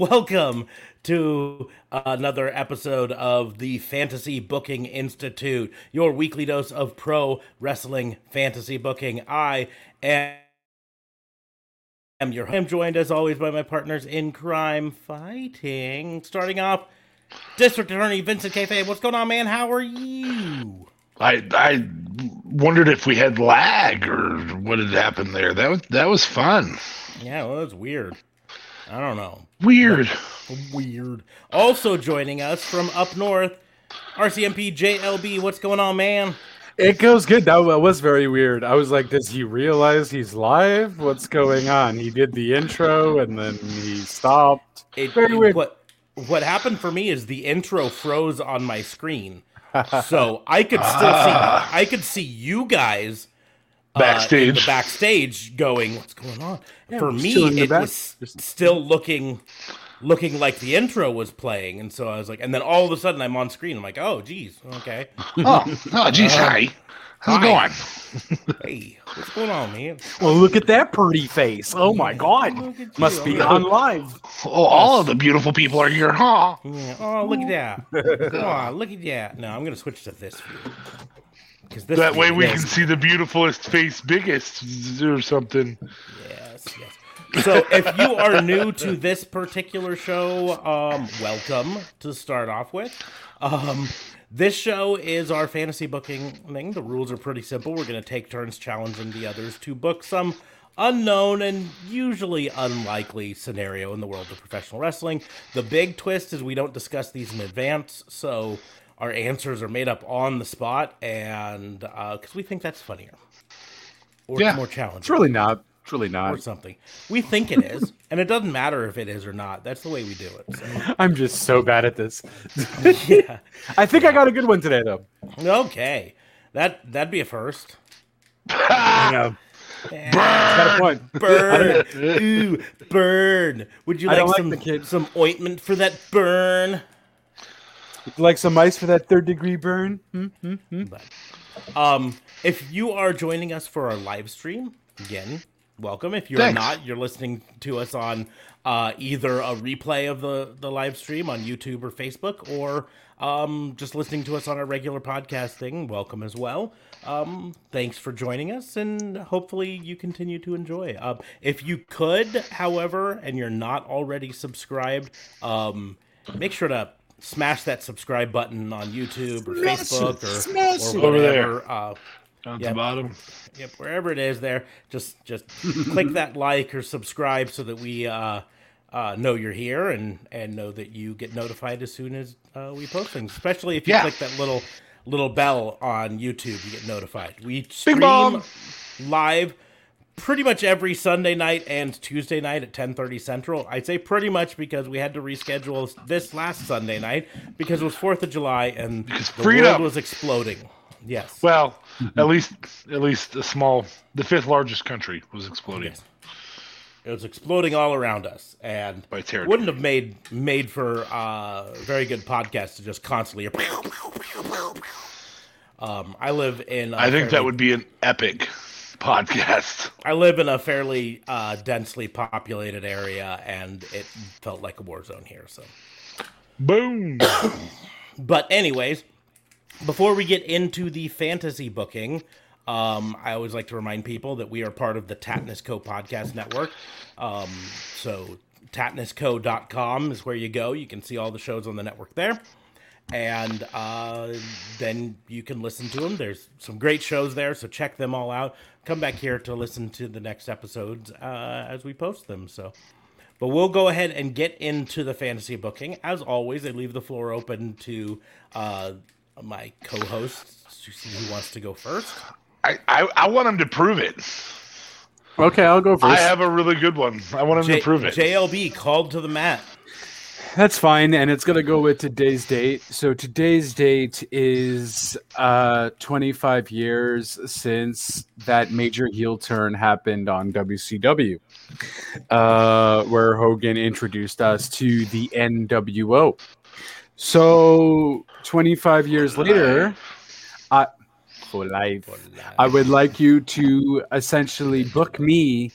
Welcome to another episode of the Fantasy Booking Institute, your weekly dose of pro wrestling fantasy booking. I am your host. I'm joined as always by my partners in crime fighting. Starting off, District Attorney Vincent Kayfabe. What's going on, man? How are you? I wondered if we had lag or what had happened there. That was fun. Yeah, well, that was weird. I don't know. Weird. Also joining us from up north, RCMP JLB. What's going on, man? It goes good. That was very weird. I was like, does he realize he's live? What's going on? He did the intro and then he stopped. Very weird. What happened for me is the intro froze on my screen, so I could still see. I could see you guys backstage, in the backstage, going, "What's going on?" Yeah, for me, it was still looking like the intro was playing, and so I was like, and then all of a sudden, I'm on screen. I'm like, "Oh, geez, okay." Oh, geez, hi. How's it going? Hey, what's going on, man? Well, look at that pretty face. Oh my God, must be on live. Oh, all of the beautiful people are here, huh? Yeah. Oh, look at that. Oh, look at that. No, I'm gonna switch to this view. That way we can see the beautifulest face biggest or something. Yes. So if you are new to this particular show, welcome to start off with. This show is our fantasy booking thing. The rules are pretty simple. We're going to take turns challenging the others to book some unknown and usually unlikely scenario in the world of professional wrestling. The big twist is we don't discuss these in advance, so our answers are made up on the spot, and because we think that's funnier or more challenging. It's really not. Or something. We think it is, and it doesn't matter if it is or not. That's the way we do it. So. I'm just so bad at this. Yeah. I think I got a good one today, though. Okay. That'd be a first. Yeah. Burn! Got a point. Burn! Ooh, burn! Would you like some ointment for that burn? Like some ice for that third-degree burn. But, if you are joining us for our live stream, again, welcome. If you're not, you're listening to us on either a replay of the live stream on YouTube or Facebook, or just listening to us on our regular podcast thing. Welcome as well. Thanks for joining us, and hopefully you continue to enjoy. If you could, however, and you're not already subscribed, make sure to smash that subscribe button on YouTube or Facebook or whatever. At the bottom. Yep, wherever it is there. Just click that like or subscribe so that we know you're here and know that you get notified as soon as we post things. Especially if you click that little bell on YouTube, you get notified. We stream live pretty much every Sunday night and Tuesday night at 10:30 Central. I'd say pretty much because we had to reschedule this last Sunday night because it was 4th of July and the world was exploding. Yes. Well, at least the fifth largest country was exploding. Yes. It was exploding all around us, and wouldn't have made for very good podcasts to just constantly. I live in. I think that would be an epic podcast. I live in a fairly densely populated area, and it felt like a war zone here. So, boom. But anyways, before we get into the fantasy booking, I always like to remind people that we are part of the Tatnus Co. podcast network. So tatnusco.com is where you go. You can see all the shows on the network there. And then you can listen to them. There's some great shows there, so check them all out. Come back here to listen to the next episodes as we post them. So, but we'll go ahead and get into the fantasy booking. As always, I leave the floor open to my co-hosts to see who wants to go first. I want him to prove it. Okay, I'll go first. I have a really good one. I want him to prove it. JLB called to the mat. That's fine, and it's going to go with today's date. So today's date is 25 years since that major heel turn happened on WCW, where Hogan introduced us to the NWO. So 25 years later, for life, I would like you to essentially book me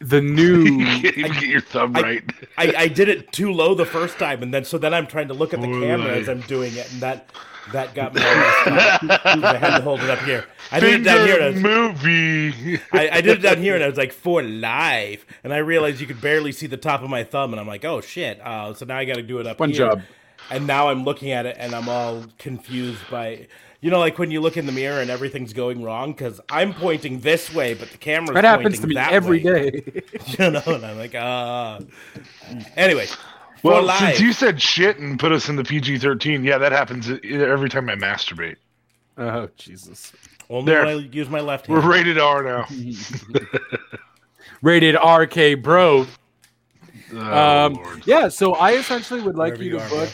the new you can't even get your thumb right. I did it too low the first time, and then I'm trying to look at the camera as I'm doing it, and that got me. I had to hold it up here. I did it down here, and I was like, for live, and I realized you could barely see the top of my thumb, and I'm like, oh shit! So now I got to do it up here. One job. And now I'm looking at it, and I'm all confused by, you know, like when you look in the mirror and everything's going wrong, because I'm pointing this way, but the camera's pointing that way. That happens to me every day. You know, and I'm like, Anyway. Well, since you said shit and put us in the PG-13, yeah, that happens every time I masturbate. Oh, Jesus. Only when I use my left hand. We're rated R now. Rated RK, bro. Yeah, so I essentially would like you to book.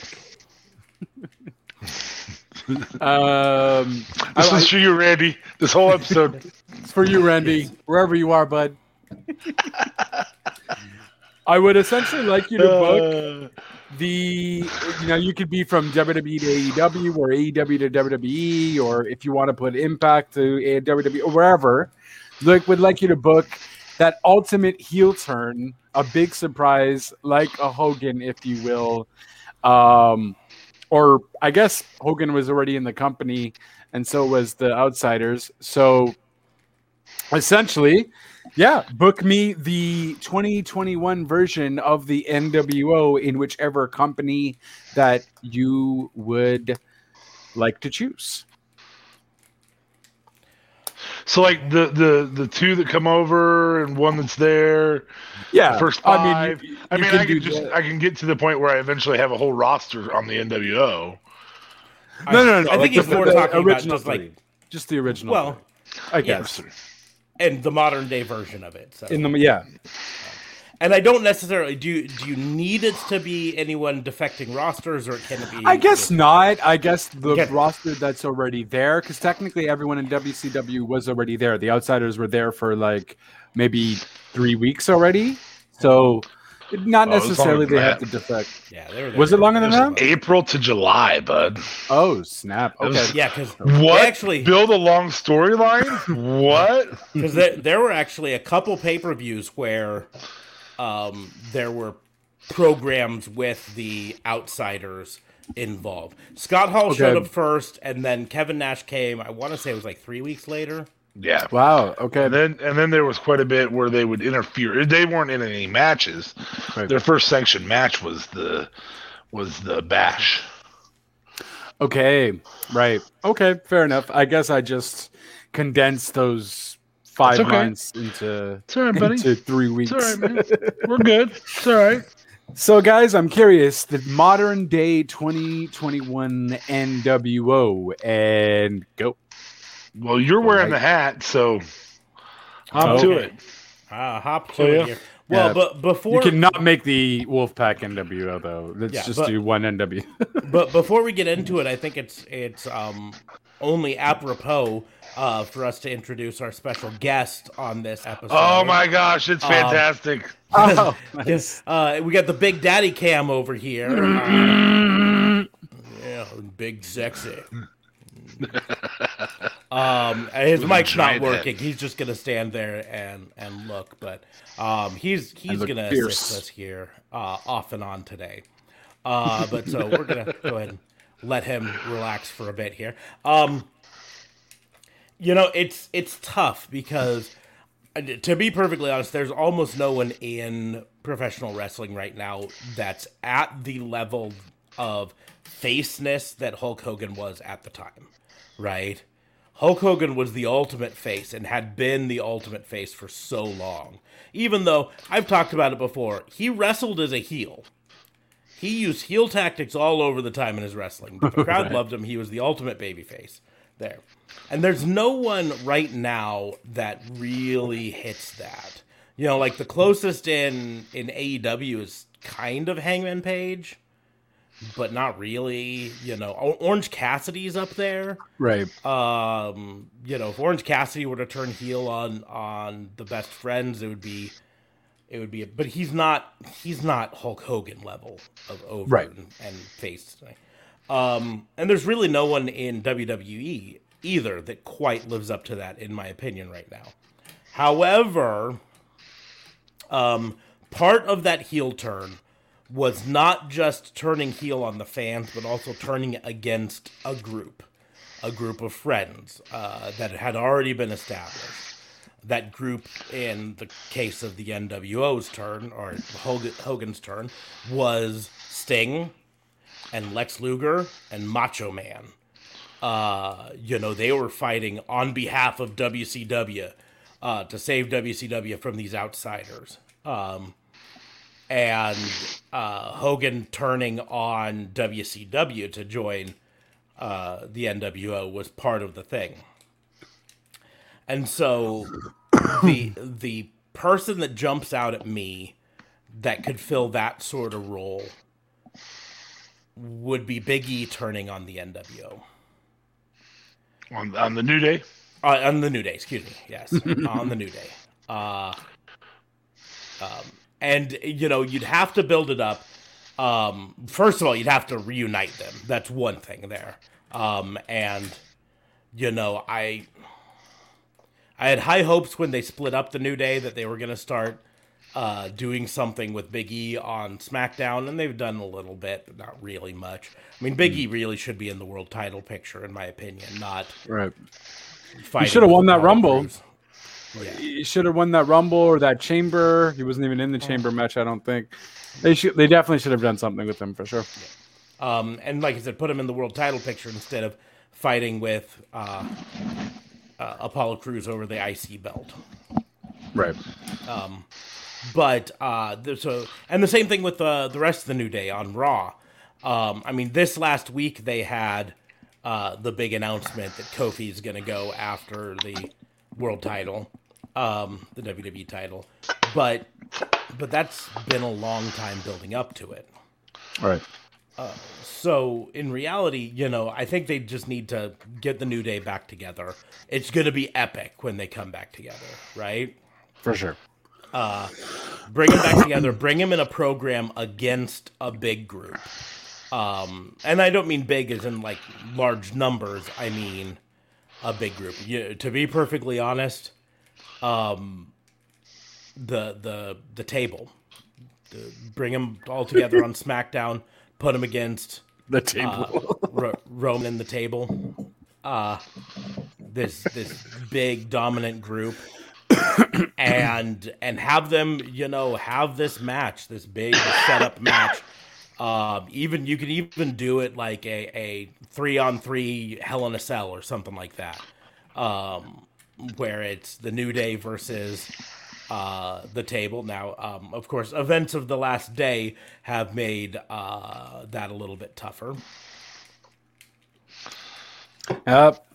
This is for you, Randy. This whole episode. It's for you, Randy. Wherever you are, bud. I would essentially like you to book you could be from WWE to AEW or AEW to WWE, or if you want to put Impact to WWE or wherever. Like, would like you to book that ultimate heel turn, a big surprise, like a Hogan, if you will. Or I guess Hogan was already in the company, and so was the Outsiders. So essentially, yeah, book me the 2021 version of the NWO in whichever company that you would like to choose. So, like, the two that come over and one that's there. Yeah. The first five. I can get to the point where I eventually have a whole roster on the NWO. No. I think he's more talking about just the original. Well, I guess. Yes. And the modern day version of it. So. And I don't necessarily do you need it to be anyone defecting rosters, or can it be? I guess not. I guess the roster that's already there, because technically everyone in WCW was already there. The Outsiders were there for like maybe 3 weeks already, so not necessarily they have to defect. Yeah, they were there. Was it longer than that? April to July, bud. Oh snap! Okay, because what? Actually, build a long storyline. What? Because there were actually a couple pay-per-views where. There were programs with the Outsiders involved. Scott Hall showed up first, and then Kevin Nash came. I want to say it was like 3 weeks later. Yeah. Wow. Okay. And then there was quite a bit where they would interfere. They weren't in any matches. Right. Their first sanctioned match was the Bash. Okay. Right. Okay. Fair enough. I guess I just condensed those 5 months into 3 weeks. It's all right, man. We're good. It's all right. So, guys, I'm curious. The modern day 2021 NWO, and go. Well, you're wearing the hat, so hop to it. Hop to it. Here. Well, but before you cannot make the Wolfpack NWO though. Let's just do one NW. But before we get into it, I think it's only apropos for us to introduce our special guest on this episode. Oh my gosh, it's fantastic! Nice. We got the Big Daddy Cam over here. Big sexy. His mic's not working. He's just gonna stand there and look, but he's gonna assist us here off and on today. But so we're gonna go ahead and let him relax for a bit here. It's tough because, to be perfectly honest, there's almost no one in professional wrestling right now that's at the level of faceness that Hulk Hogan was at the time, right? Hulk Hogan was the ultimate face and had been the ultimate face for so long. Even though, I've talked about it before, he wrestled as a heel. He used heel tactics all over the time in his wrestling. But the crowd loved him. He was the ultimate babyface there. And there's no one right now that really hits that. You know, like the closest in AEW is kind of Hangman Page. But not really, you know. Orange Cassidy's up there, right? If Orange Cassidy were to turn heel on the Best Friends, it would be. But he's not Hulk Hogan level of over and face. And there's really no one in WWE either that quite lives up to that, in my opinion, right now. However, Part of that heel turn was not just turning heel on the fans, but also turning against a group of friends that had already been established. That group, in the case of the NWO's turn, or Hogan's turn, was Sting and Lex Luger and Macho Man. They were fighting on behalf of WCW to save WCW from these outsiders. And Hogan turning on WCW to join the NWO was part of the thing. And so the person that jumps out at me that could fill that sort of role would be Big E turning on the NWO. On the New Day? On the New Day, excuse me. Yes, on the New Day. And you'd have to build it up. First of all, you'd have to reunite them. That's one thing there. I had high hopes when they split up the New Day that they were going to start doing something with Big E on SmackDown, and they've done a little bit, but not really much. I mean, Big E really should be in the world title picture, in my opinion, not right. He should have won that Rumble. Yeah. He should have won that Rumble or that Chamber. He wasn't even in the Chamber match, I don't think. They definitely should have done something with him for sure. Yeah. And like I said, put him in the world title picture instead of fighting with Apollo Crews over the IC belt. Right. But the same thing with the rest of the New Day on Raw. This last week they had the big announcement that Kofi's going to go after the world title, the WWE title. But that's been a long time building up to it. Right. So in reality, I think they just need to get the New Day back together. It's going to be epic when they come back together, right? For sure. Bring them back together, bring them in a program against a big group. And I don't mean big as in like large numbers. I mean a big group. To be perfectly honest, the table, bring them all together on SmackDown, put them against the table, Roman and the table, this big dominant group. and have them, have this match, this big setup match. You could even do it like a 3-on-3 Hell in a Cell or something like that, where it's the New Day versus the table. Now, of course, events of the last day have made that a little bit tougher.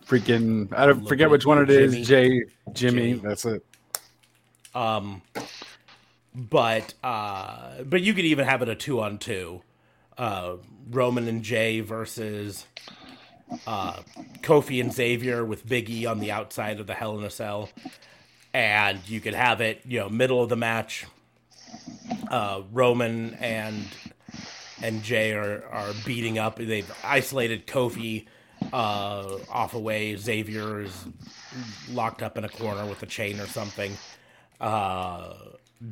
Freaking! I forget which one it is. Jimmy. That's it. But you could even have it a 2-on-2, Roman and Jay versus Kofi and Xavier with Big E on the outside of the Hell in a Cell, and you could have it, middle of the match, Roman and Jay are beating up. They've isolated Kofi off away. Xavier is locked up in a corner with a chain or something.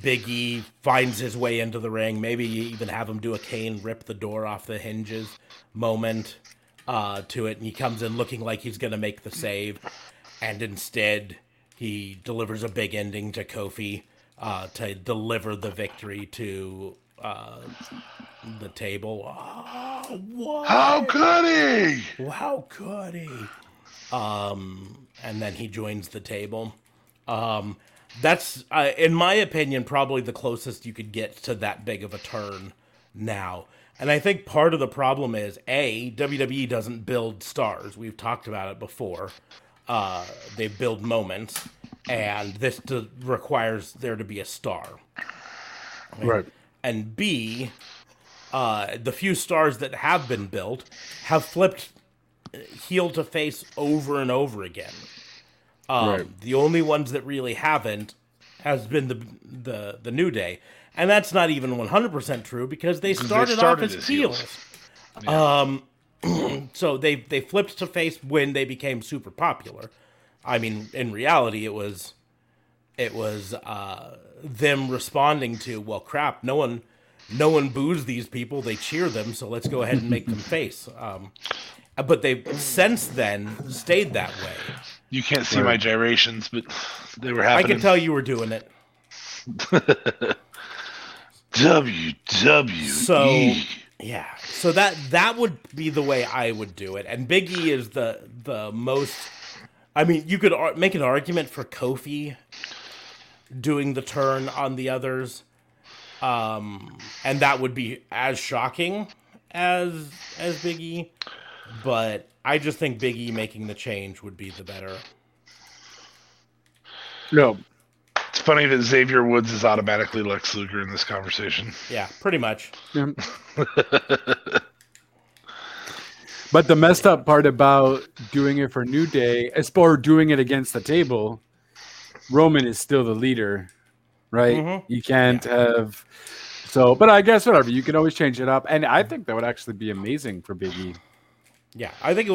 Big E finds his way into the ring. Maybe you even have him do a cane rip the door off the hinges moment to it, and he comes in looking like he's going to make the save, and instead he delivers a big ending to Kofi to deliver the victory to the table. Oh, what? How could he? And then he joins the table. That's, in my opinion, probably the closest you could get to that big of a turn now. And I think part of the problem is, A, WWE doesn't build stars. We've talked about it before. They build moments, and this requires there to be a star. Right. And B, the few stars that have been built have flipped heel to face over and over again. Right. The only ones that really haven't has been the New Day. And that's not even 100% true because they started off as heels. Yeah. So they flipped to face when they became super popular. I mean, in reality, it was It was them responding to, well, crap, no one boos these people. They cheer them, so let's go ahead and make them face. But they've since then stayed that way. You can't see my gyrations, but they were happening. I can tell you were doing it. WWE. So, yeah. So that would be the way I would do it. And Big E is the most... I mean, you could make an argument for Kofi doing the turn on the others. And that would be as shocking as Big E. But I just think Big E making the change would be the better. No. It's funny that Xavier Woods is automatically Lex Luger in this conversation. Yeah, pretty much. Yeah. But the messed up part about doing it for New Day, or doing it against the table, Roman is still the leader, right? Mm-hmm. You can't have... So, but I guess whatever. You can always change it up. And I think that would actually be amazing for Big E. Yeah, I think it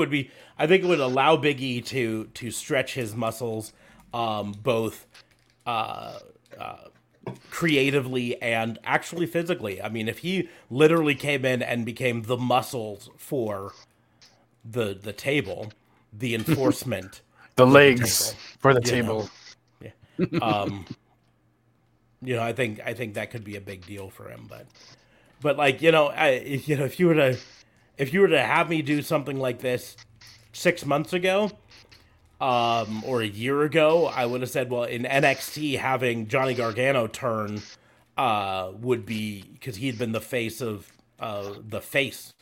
would allow Big E to stretch his muscles, both creatively and actually physically. I mean, if he literally came in and became the muscles for the table, the enforcement, the legs for the table. Yeah. I think that could be a big deal for him. But like if you were to have me do something like this 6 months ago, or a year ago, I would have said, well, in NXT, having Johnny Gargano turn would be, because he'd been the face of the face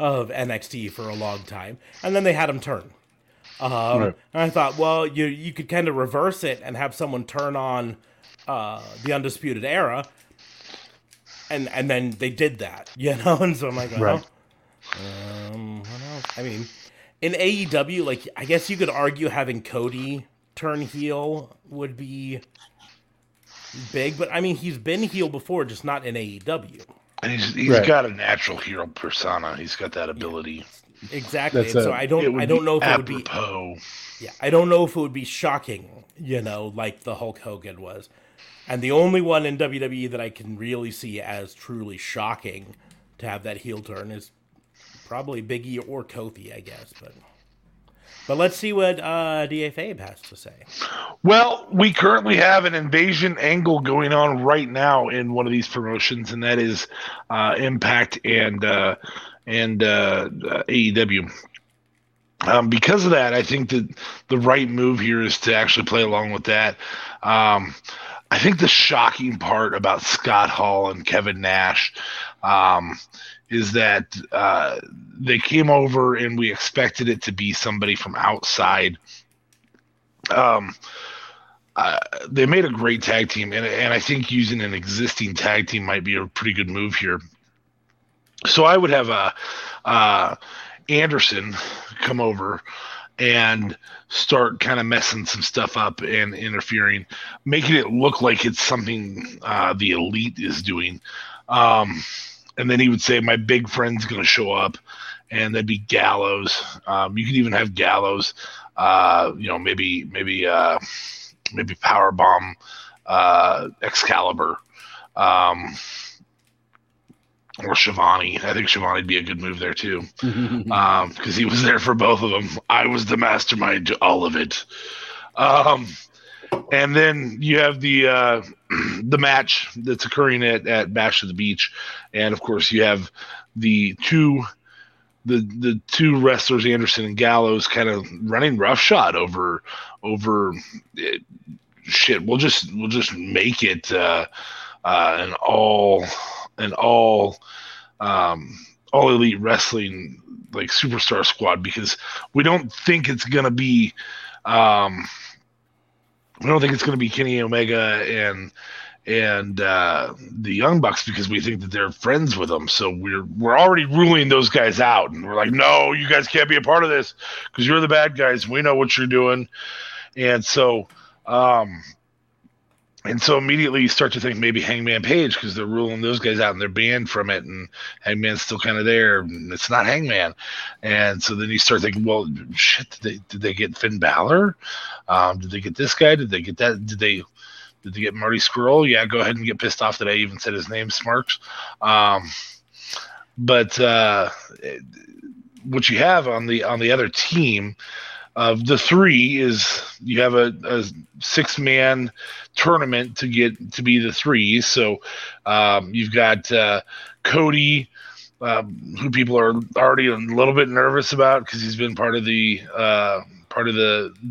of NXT for a long time, and then they had him turn. Right. And I thought, well, you could kind of reverse it and have someone turn on the Undisputed Era, and then they did that, and so I'm like, oh. Right. I mean, in AEW, like, I guess you could argue having Cody turn heel would be big, but I mean, he's been heel before, just not in AEW. And he's got a natural heel persona. He's got that ability. Yeah, exactly. So I don't know if it would be. Yeah, I don't know if it would be shocking, like the Hulk Hogan was. And the only one in WWE that I can really see as truly shocking to have that heel turn is probably Big E or Kofi, I guess, but let's see what DA Fabe has to say. Well, we currently have an invasion angle going on right now in one of these promotions, and that is Impact and AEW. Because of that, I think that the right move here is to actually play along with that. I think the shocking part about Scott Hall and Kevin Nash is that they came over and we expected it to be somebody from outside. They made a great tag team, and I think using an existing tag team might be a pretty good move here. So I would have Anderson come over and start kind of messing some stuff up and interfering, making it look like it's something the Elite is doing. And then he would say, my big friend's going to show up, and that'd be Gallows. You could even have Gallows, maybe Powerbomb Excalibur or Shivani. I think Shivani'd be a good move there too, because he was there for both of them. I was the mastermind to all of it. And then you have the match that's occurring at Bash of the Beach, and of course you have the two wrestlers, Anderson and Gallows, kind of running roughshod over shit. We'll just make it an all Elite Wrestling, like, Superstar Squad, because we don't think it's going to be Kenny Omega and the Young Bucks, because we think that they're friends with them. So we're already ruling those guys out, and we're like, no, you guys can't be a part of this because you're the bad guys. We know what you're doing, and so And so immediately you start to think maybe Hangman Page, because they're ruling those guys out and they're banned from it, and Hangman's still kind of there. And it's not Hangman. And so then you start thinking, well, shit, did they get Finn Balor? Did they get this guy? Did they get that? Did they get Marty Scurll? Yeah, go ahead and get pissed off that I even said his name, Smarks. But what you have on the other team of the three is you have a 6-man tournament to get to be the three. So you've got Cody, who people are already a little bit nervous about because he's been part of the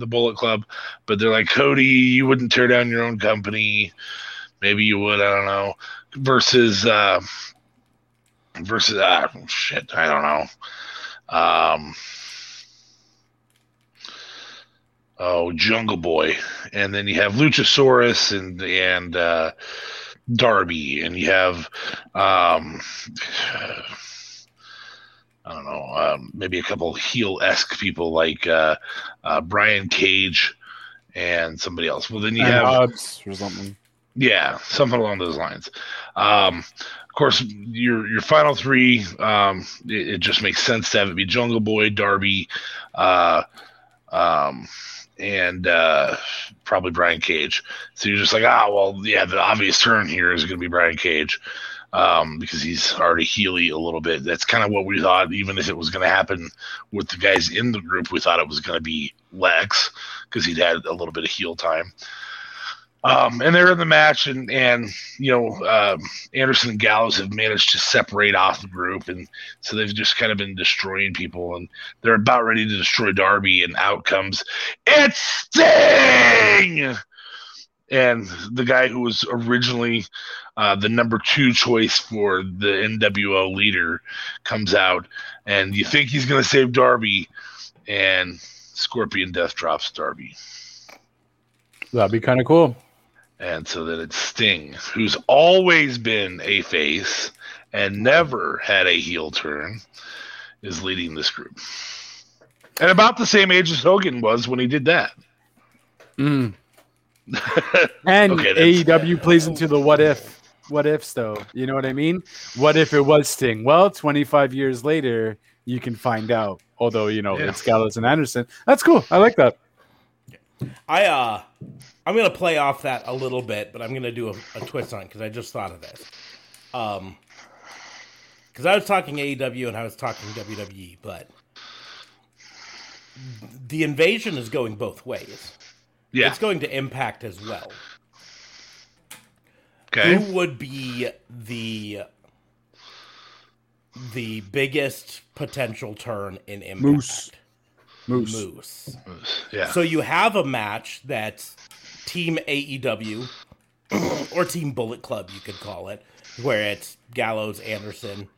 Bullet Club, but they're like, Cody, you wouldn't tear down your own company. Maybe you would, I don't know. Versus shit, I don't know. Jungle Boy, and then you have Luchasaurus and Darby, and you have I don't know, maybe a couple heel-esque people like Brian Cage and somebody else. Well, then you have Hobbs or something. Yeah, something along those lines. Of course, your final three, it just makes sense to have it be Jungle Boy, Darby, and probably Brian Cage. So you're just like, the obvious turn here is going to be Brian Cage, because he's already heely a little bit. That's kind of what we thought, even if it was going to happen with the guys in the group. We thought it was going to be Lex, because he'd had a little bit of heel time. And they're in the match, and Anderson and Gallows have managed to separate off the group, and so they've just kind of been destroying people, and they're about ready to destroy Darby, and out comes, it's Sting! And the guy who was originally the number 2 choice for the NWO leader comes out, and you think he's going to save Darby, and Scorpion Death drops Darby. That'd be kind of cool. And so then it's Sting, who's always been a face and never had a heel turn, is leading this group. And about the same age as Hogan was when he did that. Mm. And okay, AEW plays into the what ifs, though. You know what I mean? What if it was Sting? Well, 25 years later, you can find out. Although, it's Gallows and Anderson. That's cool. I like that. I'm going to play off that a little bit, but I'm going to do a twist on it because I just thought of this. Because I was talking AEW and I was talking WWE, but the invasion is going both ways. Yeah. It's going to Impact as well. Okay. Who would be the biggest potential turn in Impact? Moose. Yeah. So you have a match that's Team AEW or Team Bullet Club, you could call it, where it's Gallows, Anderson,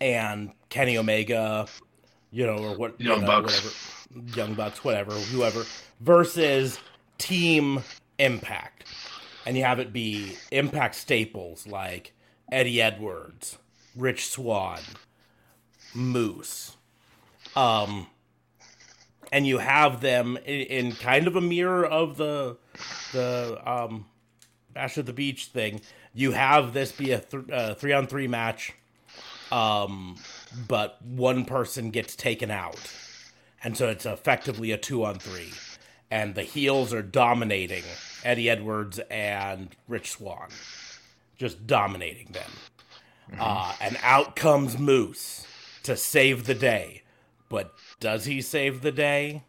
and Kenny Omega, Young Bucks, whoever, versus Team Impact, and you have it be Impact staples like Eddie Edwards, Rich Swann, Moose. And you have them in kind of a mirror of the Bash at the Beach thing. You have this be a 3-on-3 match, but one person gets taken out. And so it's effectively a 2-on-3. And the heels are dominating Eddie Edwards and Rich Swann. Just dominating them. Mm-hmm. And out comes Moose to save the day. But does he save the day?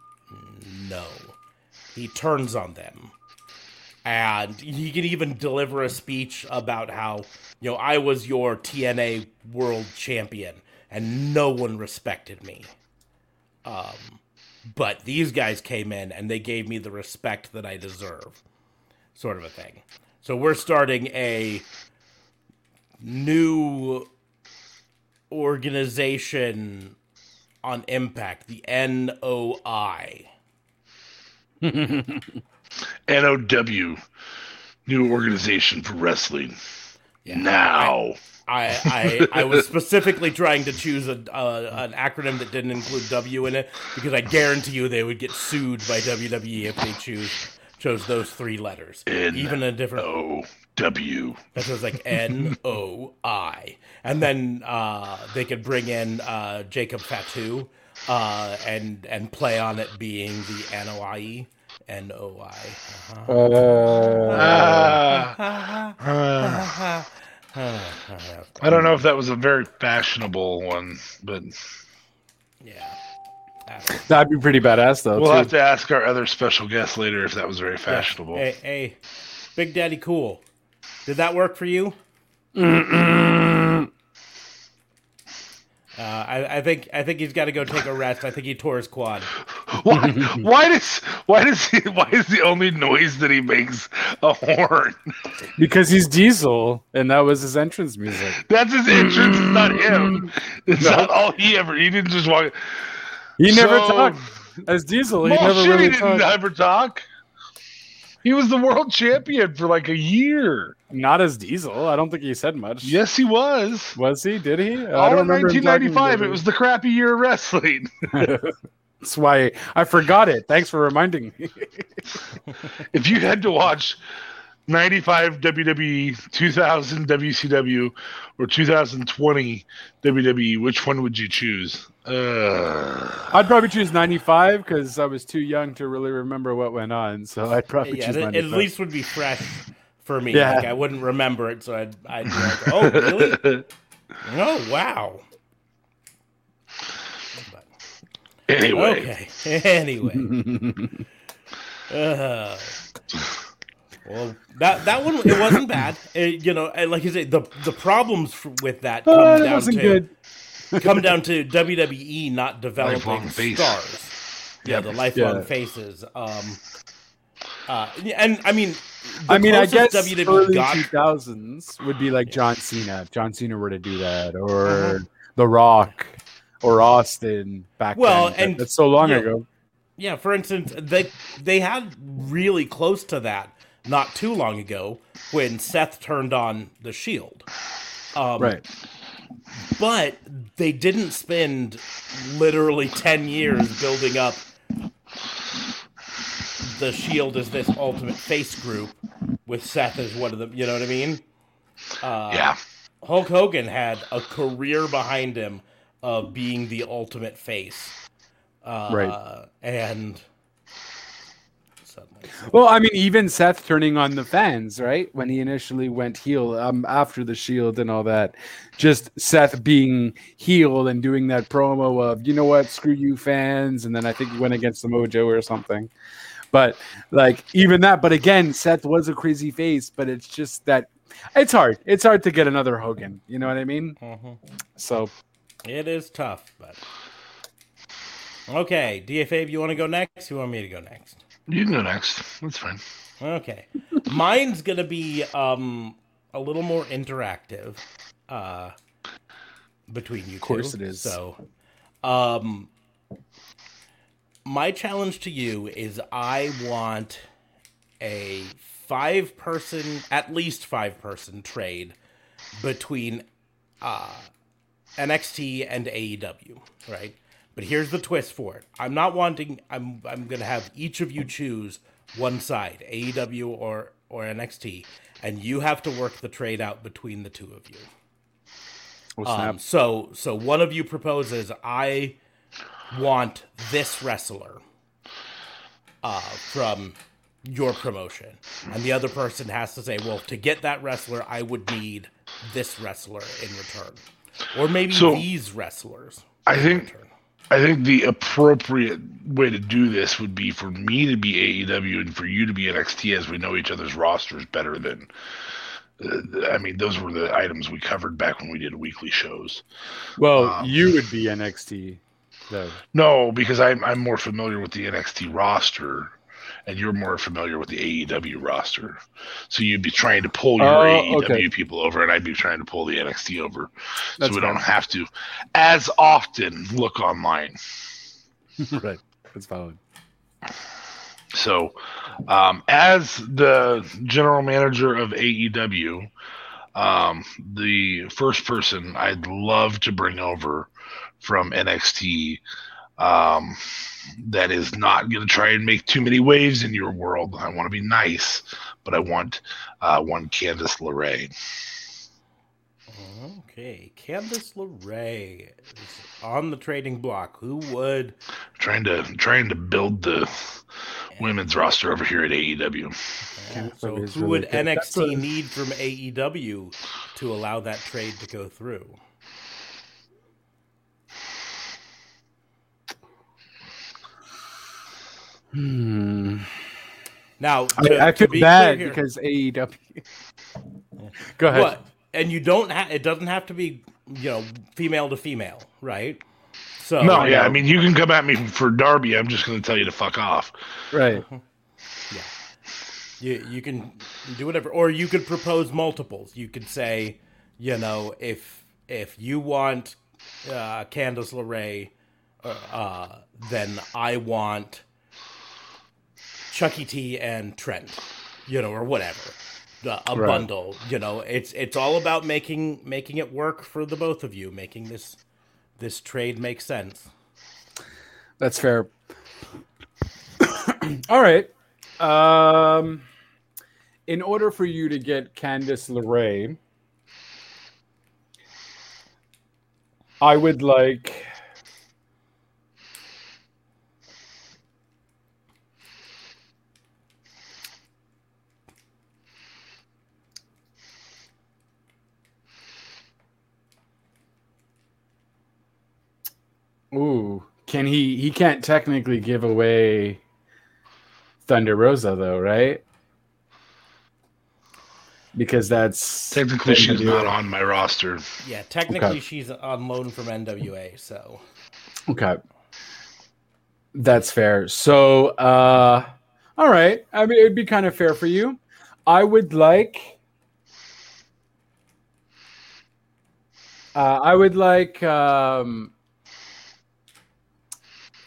No. He turns on them. And he can even deliver a speech about how, I was your TNA world champion and no one respected me. But these guys came in and they gave me the respect that I deserve. Sort of a thing. So we're starting a new organization on Impact, the NOI. NOW, New Organization for Wrestling. Yeah. Now. I was specifically trying to choose an acronym that didn't include W in it, because I guarantee you they would get sued by WWE if they choose chose those three letters. Even a different NOW. That was like NOI. And then they could bring in Jacob Fatu and play on it being the NOIE. NOI. I don't know if that was a very fashionable one, but yeah. That'd be pretty badass, though. We'll have to ask our other special guest later if that was very fashionable. Yeah. Hey, Big Daddy Cool, did that work for you? I think he's got to go take a rest. I think he tore his quad. Why is the only noise that he makes a horn? Because he's Diesel, and that was his entrance music. That's his entrance, not him. It's not all he ever. He didn't just walk. He never talked as Diesel. He never talked. He was the world champion for like a year. Not as Diesel. I don't think he said much. Yes, he was. Was he? Did he? I don't remember. 1995. It was the crappy year of wrestling. That's why I forgot it. Thanks for reminding me. If you had to watch 95 WWE, 2000 WCW, or 2020 WWE, which one would you choose? I'd probably choose 95 because I was too young to really remember what went on. So I'd probably choose 95. At least would be fresh for me. Yeah. Like, I wouldn't remember it, so I'd be like, oh, really? Oh, wow. But, anyway. Okay. Anyway. Well, that one, it wasn't bad. Like you say, the problems with that come down to WWE not developing stars. Yeah, the lifelong faces. And I mean, I guess WWE early 2000s would be like John Cena. If John Cena were to do that, or The Rock, or Austin back then. Well, and that's so long ago. Yeah, for instance, they had really close to that. Not too long ago, when Seth turned on the Shield, right? But they didn't spend literally 10 years building up the Shield as this ultimate face group with Seth as one of them. You know what I mean? Yeah. Hulk Hogan had a career behind him of being the ultimate face, right? And. Well, I mean, even Seth turning on the fans, right? When he initially went heel after the Shield and all that, just Seth being heel and doing that promo of, you know what, screw you fans. And then I think he went against the Mojo or something. But like even that. But again, Seth was a crazy face, but it's just that it's hard. It's hard to get another Hogan. You know what I mean? Mm-hmm. So it is tough. But okay, DFA, you want to go next? You want me to go next? You can go next. That's fine. Okay. Mine's going to be a little more interactive between you two. Of course it is. So, my challenge to you is I want a at least five-person trade between NXT and AEW, right? But here's the twist for it. I'm going to have each of you choose one side, AEW or NXT, and you have to work the trade out between the two of you. Oh, snap. So one of you proposes, I want this wrestler from your promotion. And the other person has to say, well, to get that wrestler, I would need this wrestler in return. Or maybe these wrestlers I think the appropriate way to do this would be for me to be AEW and for you to be NXT, as we know each other's rosters better than... those were the items we covered back when we did weekly shows. Well, you would be NXT, though. No, because I'm more familiar with the NXT roster, and you're more familiar with the AEW roster. So you'd be trying to pull your AEW people over, and I'd be trying to pull the NXT over. That's so we don't have to, as often, look online. Right. That's valid. So, as the general manager of AEW, the first person I'd love to bring over from NXT that is not going to try and make too many waves in your world. I want to be nice, but I want one Candice LeRae. Okay, Candice LeRae is on the trading block. Who would trying to build the women's roster over here at AEW? Yeah, so who would NXT need from AEW to allow that trade to go through? Now I feel bad because AEW. Go ahead. What? And you don't it doesn't have to be, you know, female to female, right? So no, yeah, I mean, you can come at me for Darby. I'm just going to tell you to fuck off. Right. Yeah. You can do whatever, or you could propose multiples. You could say, you know, if you want Candice LeRae, then I want Chucky T and Trent, you know, or whatever. A right. Bundle, you know, it's all about making it work for the both of you, making this trade make sense. That's fair. All right. In order for you to get Candice LeRae, I would like can he can't technically give away Thunder Rosa though, right? Because that's technically she's not on my roster. Yeah, technically she's on loan from NWA, so okay. That's fair. So all right. I mean, it'd be kind of fair for you. I would like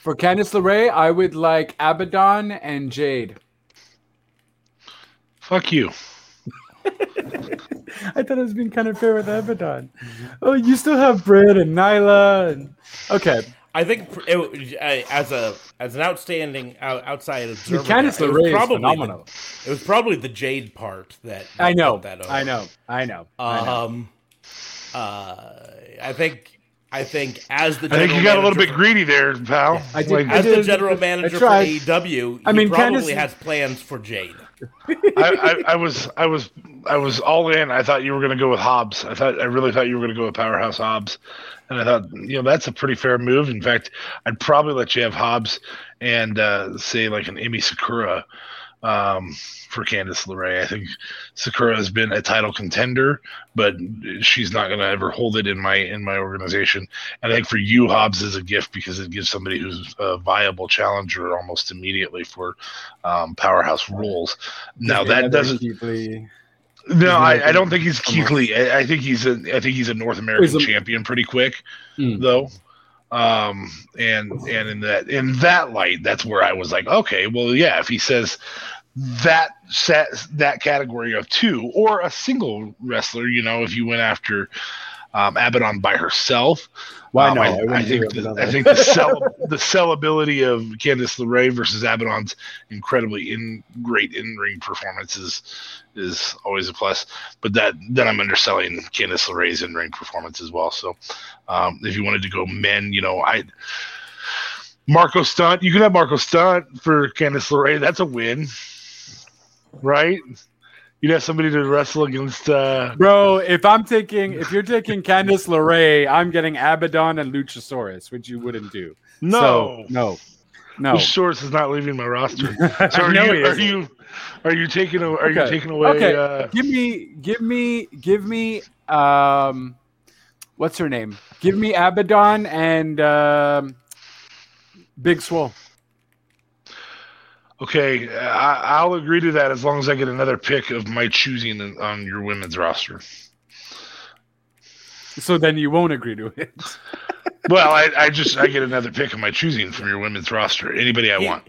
for Candice LeRae, I would like Abaddon and Jade. Fuck you. I thought I was being kind of fair with Abaddon. Oh, you still have Britt and Nyla. Okay. I think as an outstanding outside observer, Candice LeRae is phenomenal. It was probably the Jade part that I know. That over. I know. I think as the general manager, you got a little bit greedy there, pal. Yeah, I did, like, the general manager for AEW, he probably has plans for Jade. I was all in. I thought you were going to go with Hobbs. I really thought you were going to go with Powerhouse Hobbs, and I thought, you know, that's a pretty fair move. In fact, I'd probably let you have Hobbs and say like an Emi Sakura for Candice LeRae. I think Sakura has been a title contender, but she's not going to ever hold it in my organization. And I think for you, Hobbs is a gift because it gives somebody who's a viable challenger almost immediately for powerhouse roles. Now that doesn't. No, I don't think he's Keekly. I think he's a North American champion pretty quick, though. And in that light, that's where I was like, okay, well, yeah, if he says that that category of two or a single wrestler, you know, if you went after Abaddon by herself, I think the sellability of Candice LeRae versus Abaddon's incredibly great in-ring performances is always a plus. But then I'm underselling Candice LeRae's in-ring performance as well. So if you wanted to go men, you know, Marco Stunt. You could have Marco Stunt for Candice LeRae. That's a win, right? You'd have somebody to wrestle against. Bro, if you're taking Candice LeRae, I'm getting Abaddon and Luchasaurus, which you wouldn't do. No. Luchasaurus is not leaving my roster. So are you taking away? Okay. Give me. What's her name? Give me Abaddon and Big Swole. Okay, I'll agree to that as long as I get another pick of my choosing on your women's roster. So then you won't agree to it. Well, I get another pick of my choosing from your women's roster. Anybody I want.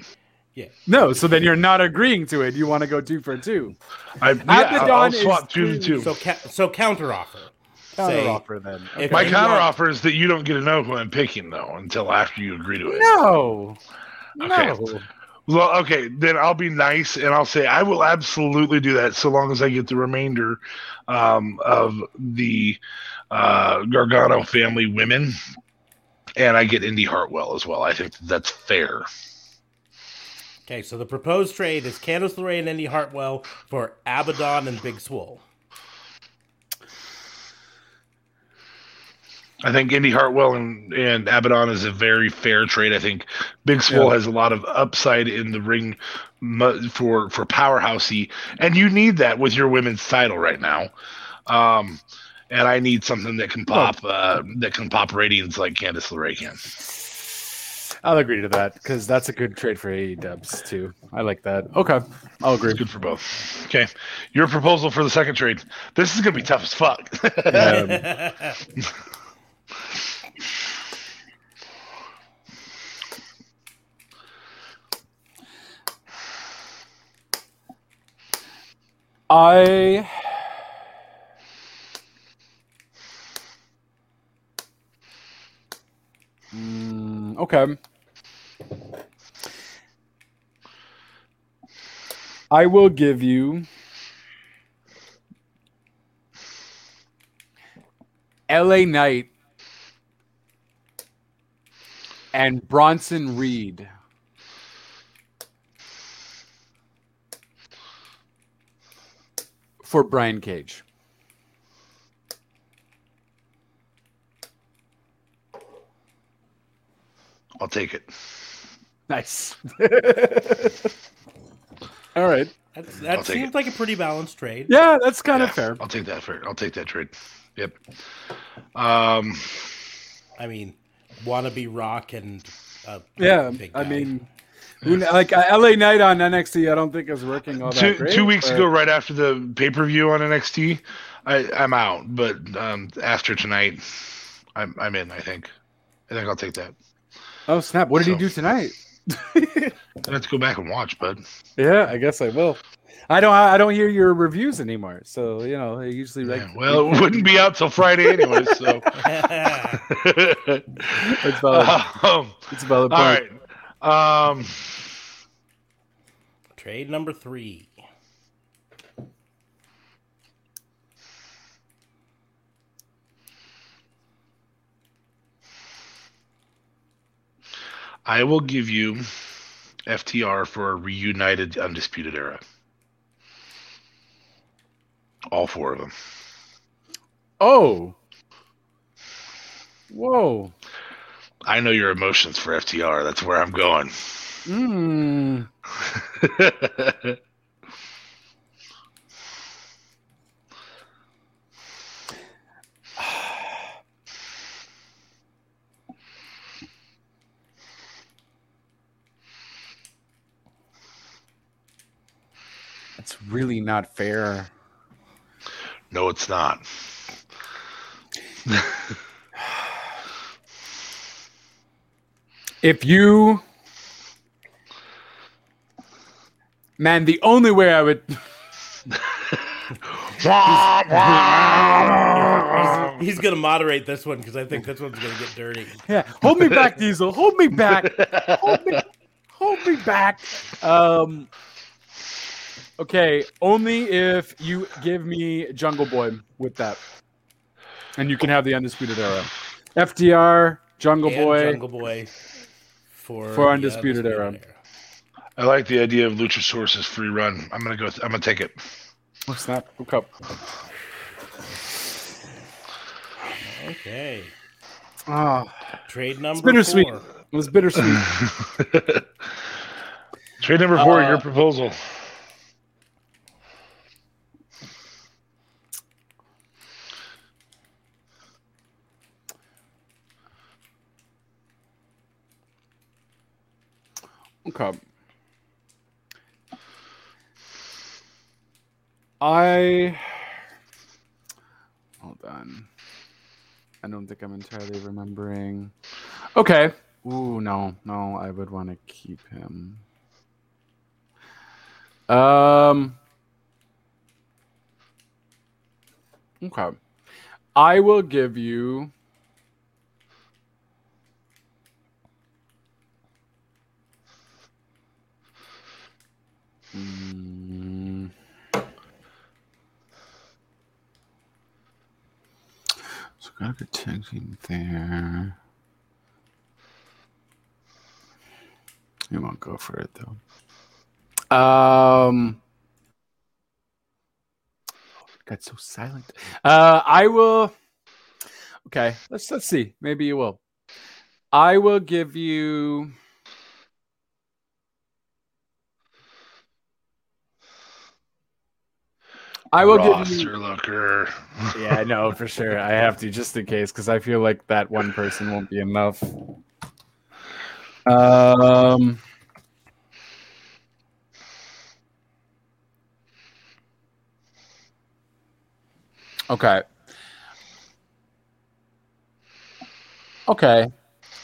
Yeah. No, so then you're not agreeing to it. You want to go 2 for 2. I'll swap 2 to 2. So counteroffer. counteroffer then. Okay. My counteroffer is that you don't get to know who I'm picking though until after you agree to it. No. Okay. No. Well, okay, then I'll be nice and I'll say I will absolutely do that so long as I get the remainder of the Gargano family women, and I get Indy Hartwell as well. I think that's fair. Okay, so the proposed trade is Candice LeRae and Indy Hartwell for Abaddon and Big Swole. I think Indy Hartwell and Abaddon is a very fair trade. I think Big Swole has a lot of upside in the ring for powerhousey, and you need that with your women's title right now. And I need something that can pop ratings like Candice LeRae can. I'll agree to that because that's a good trade for AEW too. I like that. Okay, I'll agree. It's good for both. Okay, your proposal for the second trade. This is gonna be tough as fuck. Okay. I will give you LA Knight and Bronson Reed. For Brian Cage. I'll take it. Nice. All right. That seems like a pretty balanced trade. Yeah, that's kind of fair. I'll take that fair. I'll take that trade. Yep. I mean, wannabe Rock and big guy. I mean, like LA Knight on NXT, I don't think is working all that great. 2 weeks ago, right after the pay-per-view on NXT, I'm out. But after tonight, I'm in, I think. I think I'll take that. Oh, snap. What did he do tonight? I have to go back and watch, bud. Yeah, I guess I will. I don't hear your reviews anymore, so you know they usually it wouldn't be out till Friday anyway. So it's valid. It's valid. All right. Trade number 3. I will give you FTR for a reunited Undisputed Era. All 4 of them. Oh. Whoa. I know your emotions for FTR. That's where I'm going. That's really not fair. No, it's not. The only way I would. He's going to moderate this one because I think this one's going to get dirty. Yeah. Hold me back, Diesel. Hold me back. Hold me back. Okay, only if you give me Jungle Boy with that. And you can have the Undisputed Era. FTR, Jungle Boy for Undisputed Era. I like the idea of Luchasaurus' free run. I'm going to I'm going to take it. Oh, snap. Hook up. Okay. Trade number 4. It was bittersweet. Trade number 4, your proposal. Okay. Hold on. I don't think I'm entirely remembering. Okay. Ooh, no, I would want to keep him. Okay. I will give you... So got a good tag team there. You won't go for it though. Got so silent. I will. Okay, let's see. Maybe you will. I will give you. I will give you... looker. Yeah, no, for sure. I have to, just in case, because I feel like that one person won't be enough. Okay.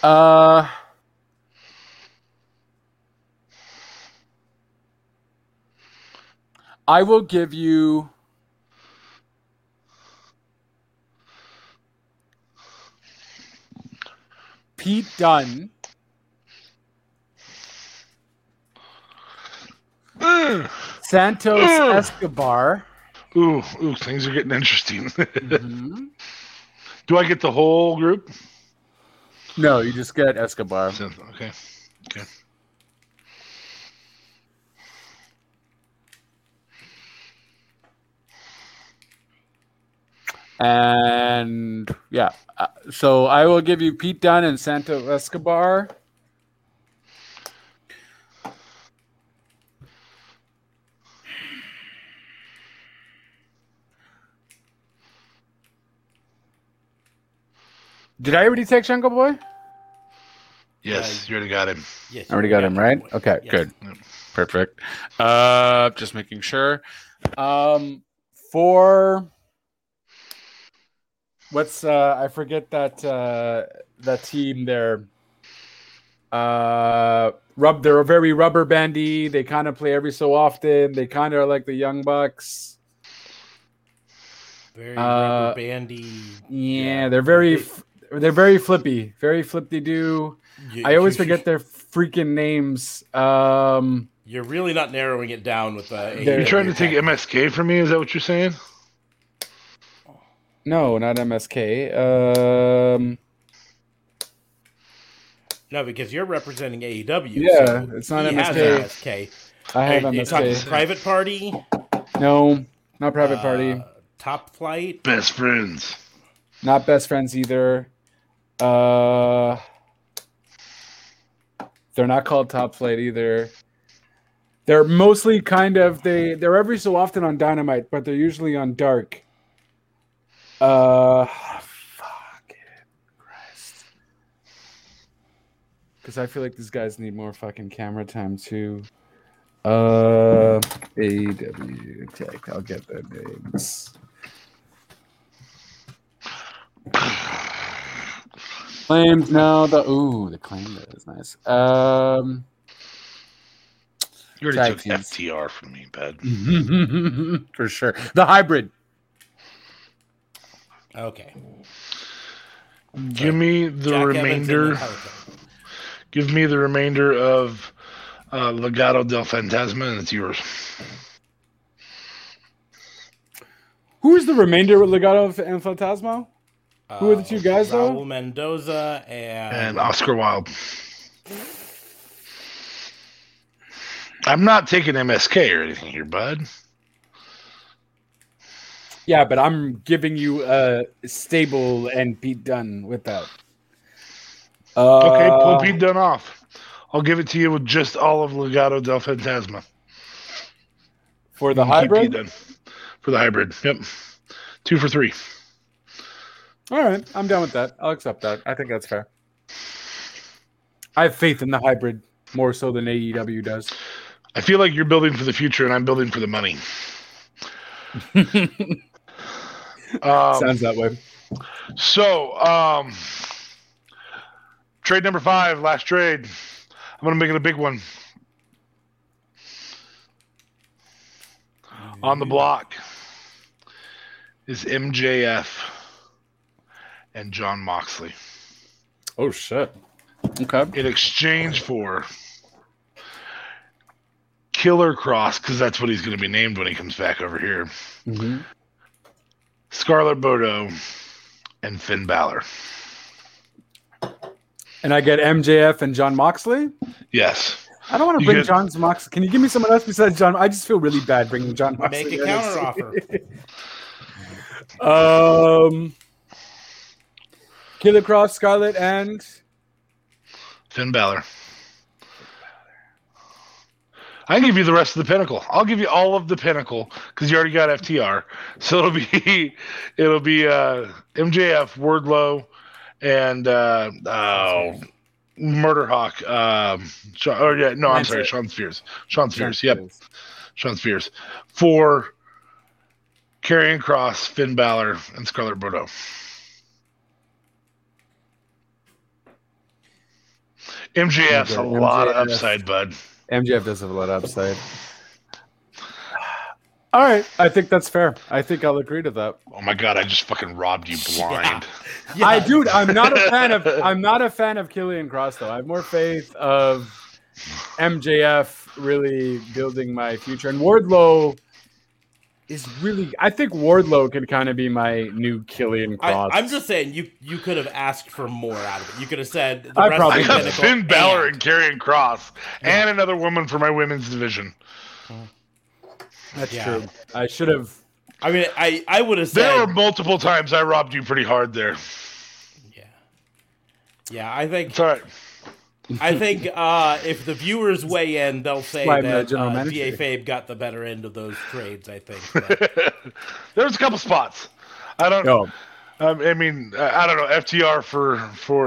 I will give you... Pete Dunne. Santos Escobar. Ooh, things are getting interesting. Mm-hmm. Do I get the whole group? No, you just get Escobar. Okay. And yeah, so I will give you Pete Dunne and Santos Escobar. Did I already take Jungle Boy? Yes, you already got him. Yes, I already got him, right? Okay, yes. Good. Yep. Perfect. Just making sure. For... What's I forget that team there. They're very rubber bandy. They kind of play every so often. They kind of are like the Young Bucks. Very rubber bandy. Yeah, they're very flippy. Very flippy-do. I always forget their freaking names. You're really not narrowing it down with that. You're trying to take MSK from me? Is that what you're saying? No, not MSK. No, because you're representing AEW. Yeah, so it's not MSK. I have MSK. You talking Private Party? No, not Private Party. Top Flight? Best Friends. Not Best Friends either. They're not called Top Flight either. They're mostly kind of... They're every so often on Dynamite, but they're usually on Dark. Fuck it, Christ. Because I feel like these guys need more fucking camera time too. AEW Tech. I'll get their names. Claimed now. The claim that is nice. You already took FTR from me, bud. For sure. The hybrid. Okay. Give me the remainder. Give me the remainder of Legado del Fantasma, and it's yours. Who is the remainder with Legado and Fantasma? Who are the two guys, though? Raul Mendoza and Oscar Wilde. I'm not taking MSK or anything here, bud. Yeah, but I'm giving you Stable and Pete Dunne with that. Okay, pull Pete Dunne off. I'll give it to you with just all of Legado del Fantasma. For the hybrid? For the hybrid, yep. 2 for 3. All right, I'm done with that. I'll accept that. I think that's fair. I have faith in the hybrid more so than AEW does. I feel like you're building for the future and I'm building for the money. Sounds that way. So, trade number 5, last trade. I'm going to make it a big one. On the block is MJF and John Moxley. Oh, shit. Okay. In exchange for Killer Cross, because that's what he's going to be named when he comes back over here. Mm-hmm. Scarlett Bordeaux and Finn Balor. And I get MJF and John Moxley? Yes. I don't want to bring John Moxley. Can you give me someone else besides John? I just feel really bad bringing John Moxley. Make a counteroffer. Killer Cross, Scarlett, and Finn Balor. I can give you the rest of the Pinnacle. I'll give you all of the Pinnacle because you already got FTR. So it'll be MJF, Wardlow, and Murderhawk. Sean Spears. Sean Spears for Karrion Kross, Finn Balor, and Scarlett Bordeaux. MJF's a lot of upside, bud. MJF does have a lot of upside. All right. I think that's fair. I think I'll agree to that. Oh my God. I just fucking robbed you blind. Yeah. Yeah. I'm not a fan of Karrion Kross though. I have more faith of MJF really building my future. And Wardlow is really, I think Wardlow could kind of be my new Karrion Kross. I'm just saying you could have asked for more out of it. You could have said I got Finn Balor and Karrion Kross and another woman for my women's division. That's true. I should have. I mean, I would have said. There were multiple times I robbed you pretty hard there. Yeah. Yeah, I think. It's all right. I think if the viewers weigh in, they'll say that Kayfabe got the better end of those trades, I think. But there's a couple spots. I don't know. I mean, I don't know. FTR for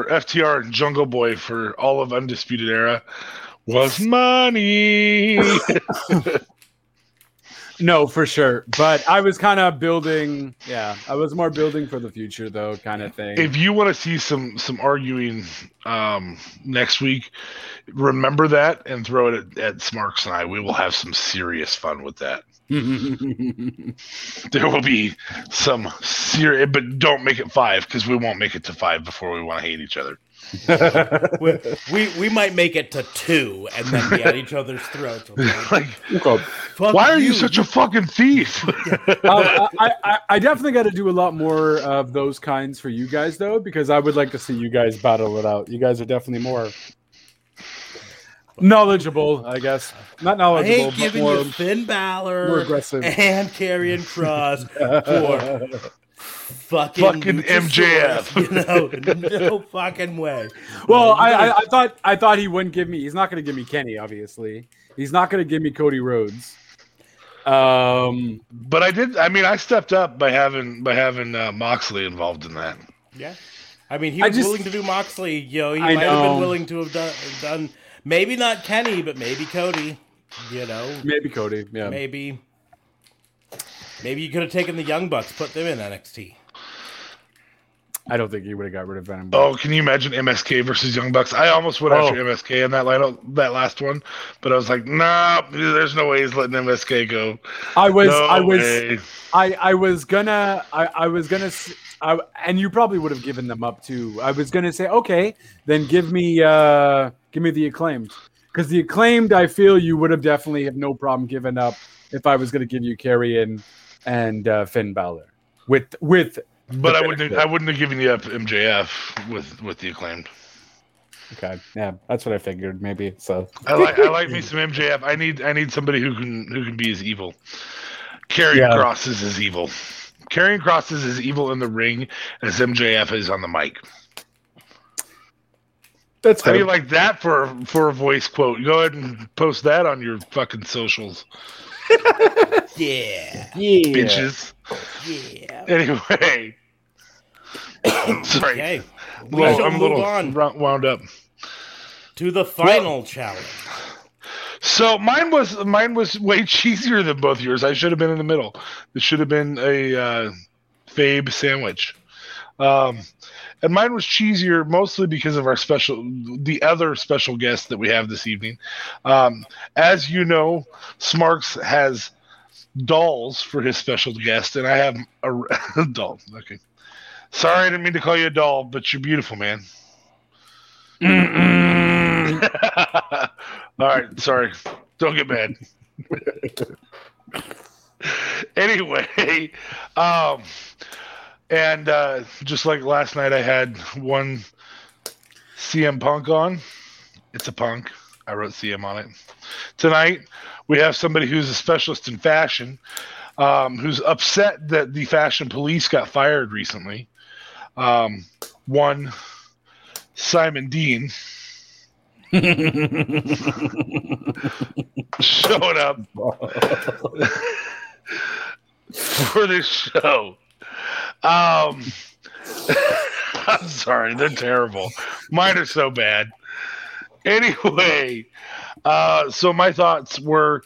FTR and Jungle Boy for all of Undisputed Era was money. No, for sure. But I was kind of building. Yeah, I was more building for the future, though, kind of thing. If you want to see some arguing next week, remember that and throw it at Smarks and I. We will have some serious fun with that. There will be some serious, but don't make it 5 because we won't make it to 5 before we want to hate each other. we might make it to 2 and then be at each other's throats. Like, why are you such a fucking thief? I definitely got to do a lot more of those kinds for you guys though, because I would like to see you guys battle it out. You guys are definitely more knowledgeable, I guess. Not knowledgeable, but more Finn Balor, more aggressive, and Karrion Kross for. Fucking MJF, you know, no fucking way. Well, I thought he wouldn't give me. He's not going to give me Kenny, obviously. He's not going to give me Cody Rhodes. But I did. I mean, I stepped up by having Moxley involved in that. Yeah, I mean, he was willing to do Moxley. You know, he might have been willing to have done maybe not Kenny, but maybe Cody. You know, maybe Cody. Yeah, maybe. Maybe you could have taken the Young Bucks, put them in NXT. I don't think you would have got rid of Venom. Oh, can you imagine MSK versus Young Bucks? I almost went after MSK in that lineup, that last one, but I was like, nah, there's no way he's letting MSK go. I was gonna, and you probably would have given them up too. I was gonna say, okay, then give me the Acclaimed, because the Acclaimed, I feel you would have definitely have no problem given up if I was going to give you Karrion and Finn Balor, but I wouldn't have given you up MJF with the Acclaimed. Okay, yeah, that's what I figured. Maybe so. I like me some MJF. I need somebody who can be as evil. Karrion Kross is as evil. Karrion Kross is as evil in the ring as MJF is on the mic. That's how do you like that for a voice quote? Go ahead and post that on your fucking socials. Yeah, bitches. Yeah. Anyway, sorry. Okay. I'm a little wound up. To the final challenge. So mine was way cheesier than both yours. I should have been in the middle. It should have been a Fabe sandwich. And mine was cheesier mostly because of the other special guest that we have this evening. As you know, Smarks has dolls for his special guest, and I have a doll. Okay, Sorry, I didn't mean to call you a doll, but you're beautiful, man. All right, sorry. Don't get mad. Anyway, and just like last night, I had one CM Punk on. It's a punk. I wrote CM on it. Tonight, we have somebody who's a specialist in fashion, who's upset that the fashion police got fired recently. One, Simon Dean, showed up for this show. I'm sorry, they're terrible. Mine are so bad. Anyway, so my thoughts were,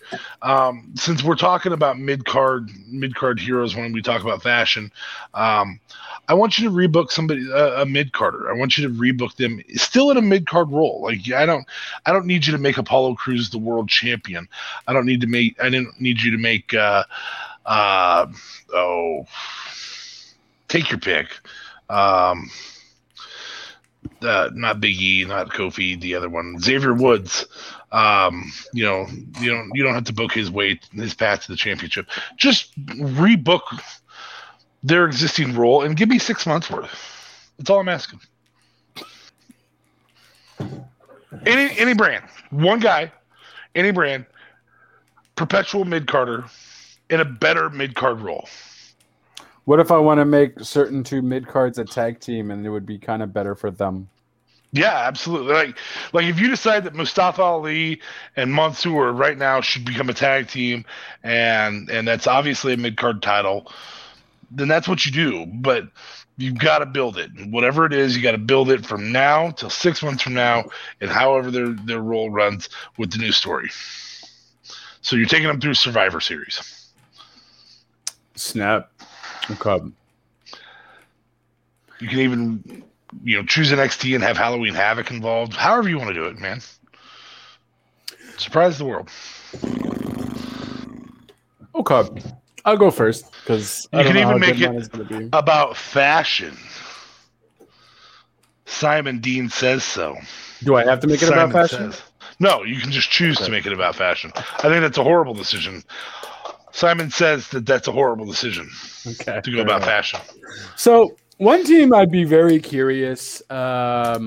since we're talking about mid-card heroes when we talk about fashion, I want you to rebook somebody, a mid-carder. I want you to rebook them still in a mid-card role. Like I don't need you to make Apollo Crews the world champion. I didn't need you to make. Take your pick. Not Big E, not Kofi, the other one, Xavier Woods. You don't have to book his path to the championship. Just rebook their existing role and give me 6 months worth. That's all I'm asking. Any brand, one guy, any brand, perpetual mid carder in a better mid card role. What if I want to make certain two mid-cards a tag team and it would be kind of better for them? Yeah, absolutely. Like if you decide that Mustafa Ali and Mansoor right now should become a tag team and that's obviously a mid-card title, then that's what you do. But you've got to build it. Whatever it is, you got to build it from now till 6 months from now and however their role runs with the new story. So you're taking them through Survivor Series. Snap. Okay. You can even, choose NXT and have Halloween Havoc involved. However you want to do it, man. Surprise the world. Okay, I'll go first because you can even make it about fashion. Simon Dean says so. Do I have to make it about fashion? No, you can just choose to make it about fashion. I think that's a horrible decision. Simon says that's a horrible decision to go about fashion. So one team I'd be very curious to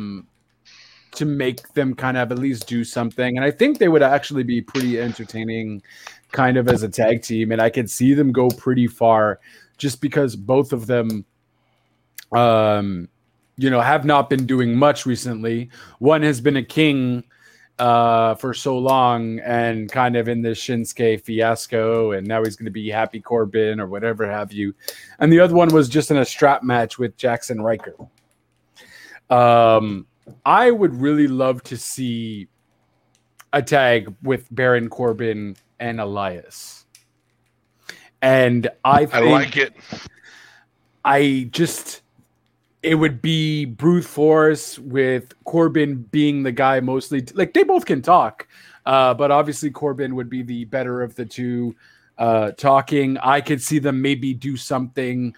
make them kind of at least do something. And I think they would actually be pretty entertaining kind of as a tag team. And I could see them go pretty far just because both of them have not been doing much recently. One has been a king for so long and kind of in this Shinsuke fiasco, and now he's going to be Happy Corbin or whatever have you. And the other one was just in a strap match with Jackson Riker. I would really love to see a tag with Baron Corbin and Elias. And I like it. It would be brute force with Corbin being the guy mostly. Like, they both can talk, but obviously Corbin would be the better of the two talking. I could see them maybe do something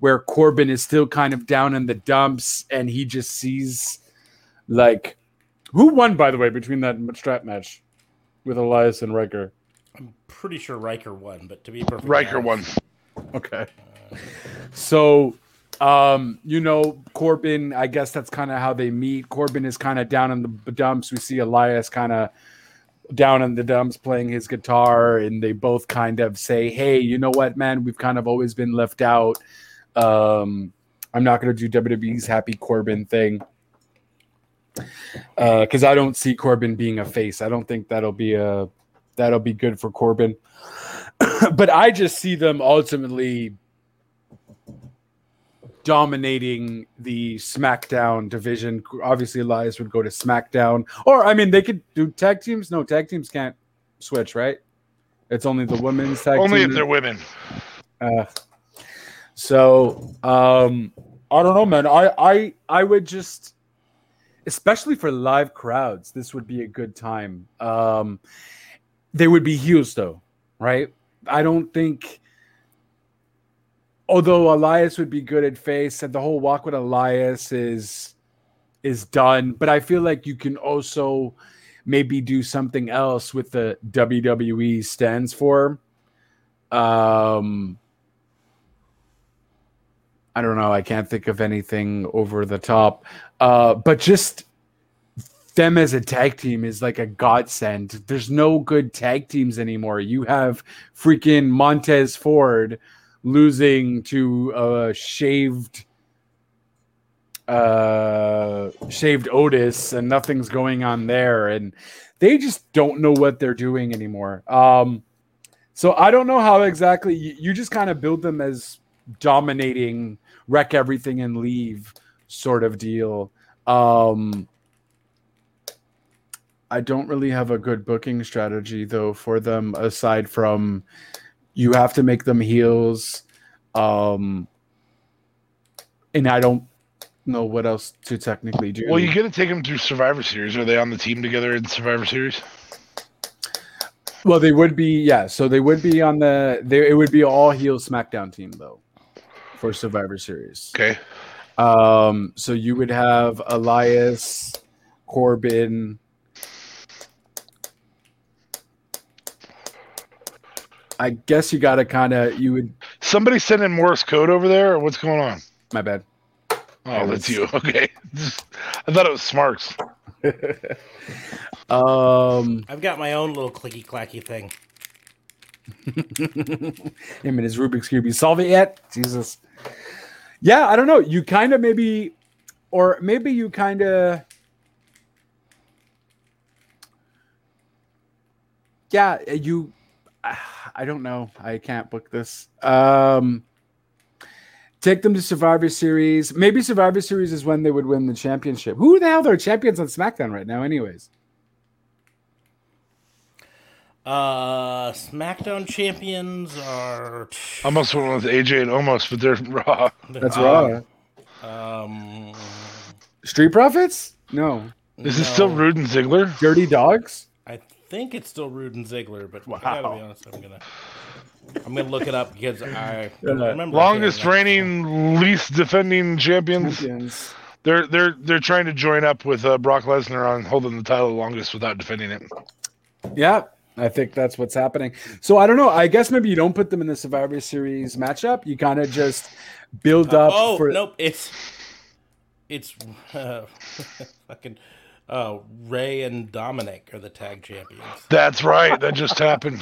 where Corbin is still kind of down in the dumps and he just sees, like... Who won, by the way, between that strap match with Elias and Riker? I'm pretty sure Riker won, but to be perfect... Riker won. Okay. So... Corbin, I guess that's kind of how they meet. Corbin is kind of down in the dumps. We see Elias kind of down in the dumps playing his guitar, and they both kind of say, hey, you know what, man, we've kind of always been left out. I'm not going to do WWE's Happy Corbin thing because I don't see Corbin being a face. I don't think that'll be good for Corbin. But I just see them ultimately dominating the SmackDown division. Obviously, Elias would go to SmackDown. Or, I mean, they could do tag teams. No, tag teams can't switch, right? It's only the women's tag team. Only if they're women. I don't know, man. I would just... Especially for live crowds, this would be a good time. They would be heels, though, right? I don't think... Although Elias would be good at face, and the whole walk with Elias is done. But I feel like you can also maybe do something else with the WWE stands for. I don't know. I can't think of anything over the top. But just them as a tag team is like a godsend. There's no good tag teams anymore. You have freaking Montez Ford losing to shaved Otis, and nothing's going on there. And they just don't know what they're doing anymore. So I don't know how exactly. You just kind of build them as dominating, wreck everything and leave sort of deal. I don't really have a good booking strategy though for them, aside from you have to make them heels. And I don't know what else to technically do. Well, you're going to take them to Survivor Series. Are they on the team together in Survivor Series? Well, they would be, yeah. So they would be on it would be all heel SmackDown team though for Survivor Series. Okay. So you would have Elias, Corbin, I guess you got to somebody sending Morse code over there, or what's going on? My bad. Oh, that's you. Okay. I thought it was Smarks. I've got my own little clicky clacky thing. Him and his Rubik's Cube. You solve it yet? Jesus. Yeah, I don't know. You kind of I don't know. I can't book this. Take them to Survivor Series. Maybe Survivor Series is when they would win the championship. Who the hell are champions on SmackDown right now anyways? SmackDown champions are... Almost one with AJ and Almost, but they're Raw. That's Raw. Street Profits? No. Is it still Rude and Ziggler? Dirty Dogs? I think it's still Rude and Ziggler, but wow. I gotta be honest, I'm gonna look it up because I remember longest reigning, least defending champions. They're trying to join up with Brock Lesnar on holding the title longest without defending it. Yeah, I think that's what's happening. So I don't know. I guess maybe you don't put them in the Survivor Series matchup. You kind of just build up. Nope! It's fucking. Ray and Dominic are the tag champions. That's right. That just happened.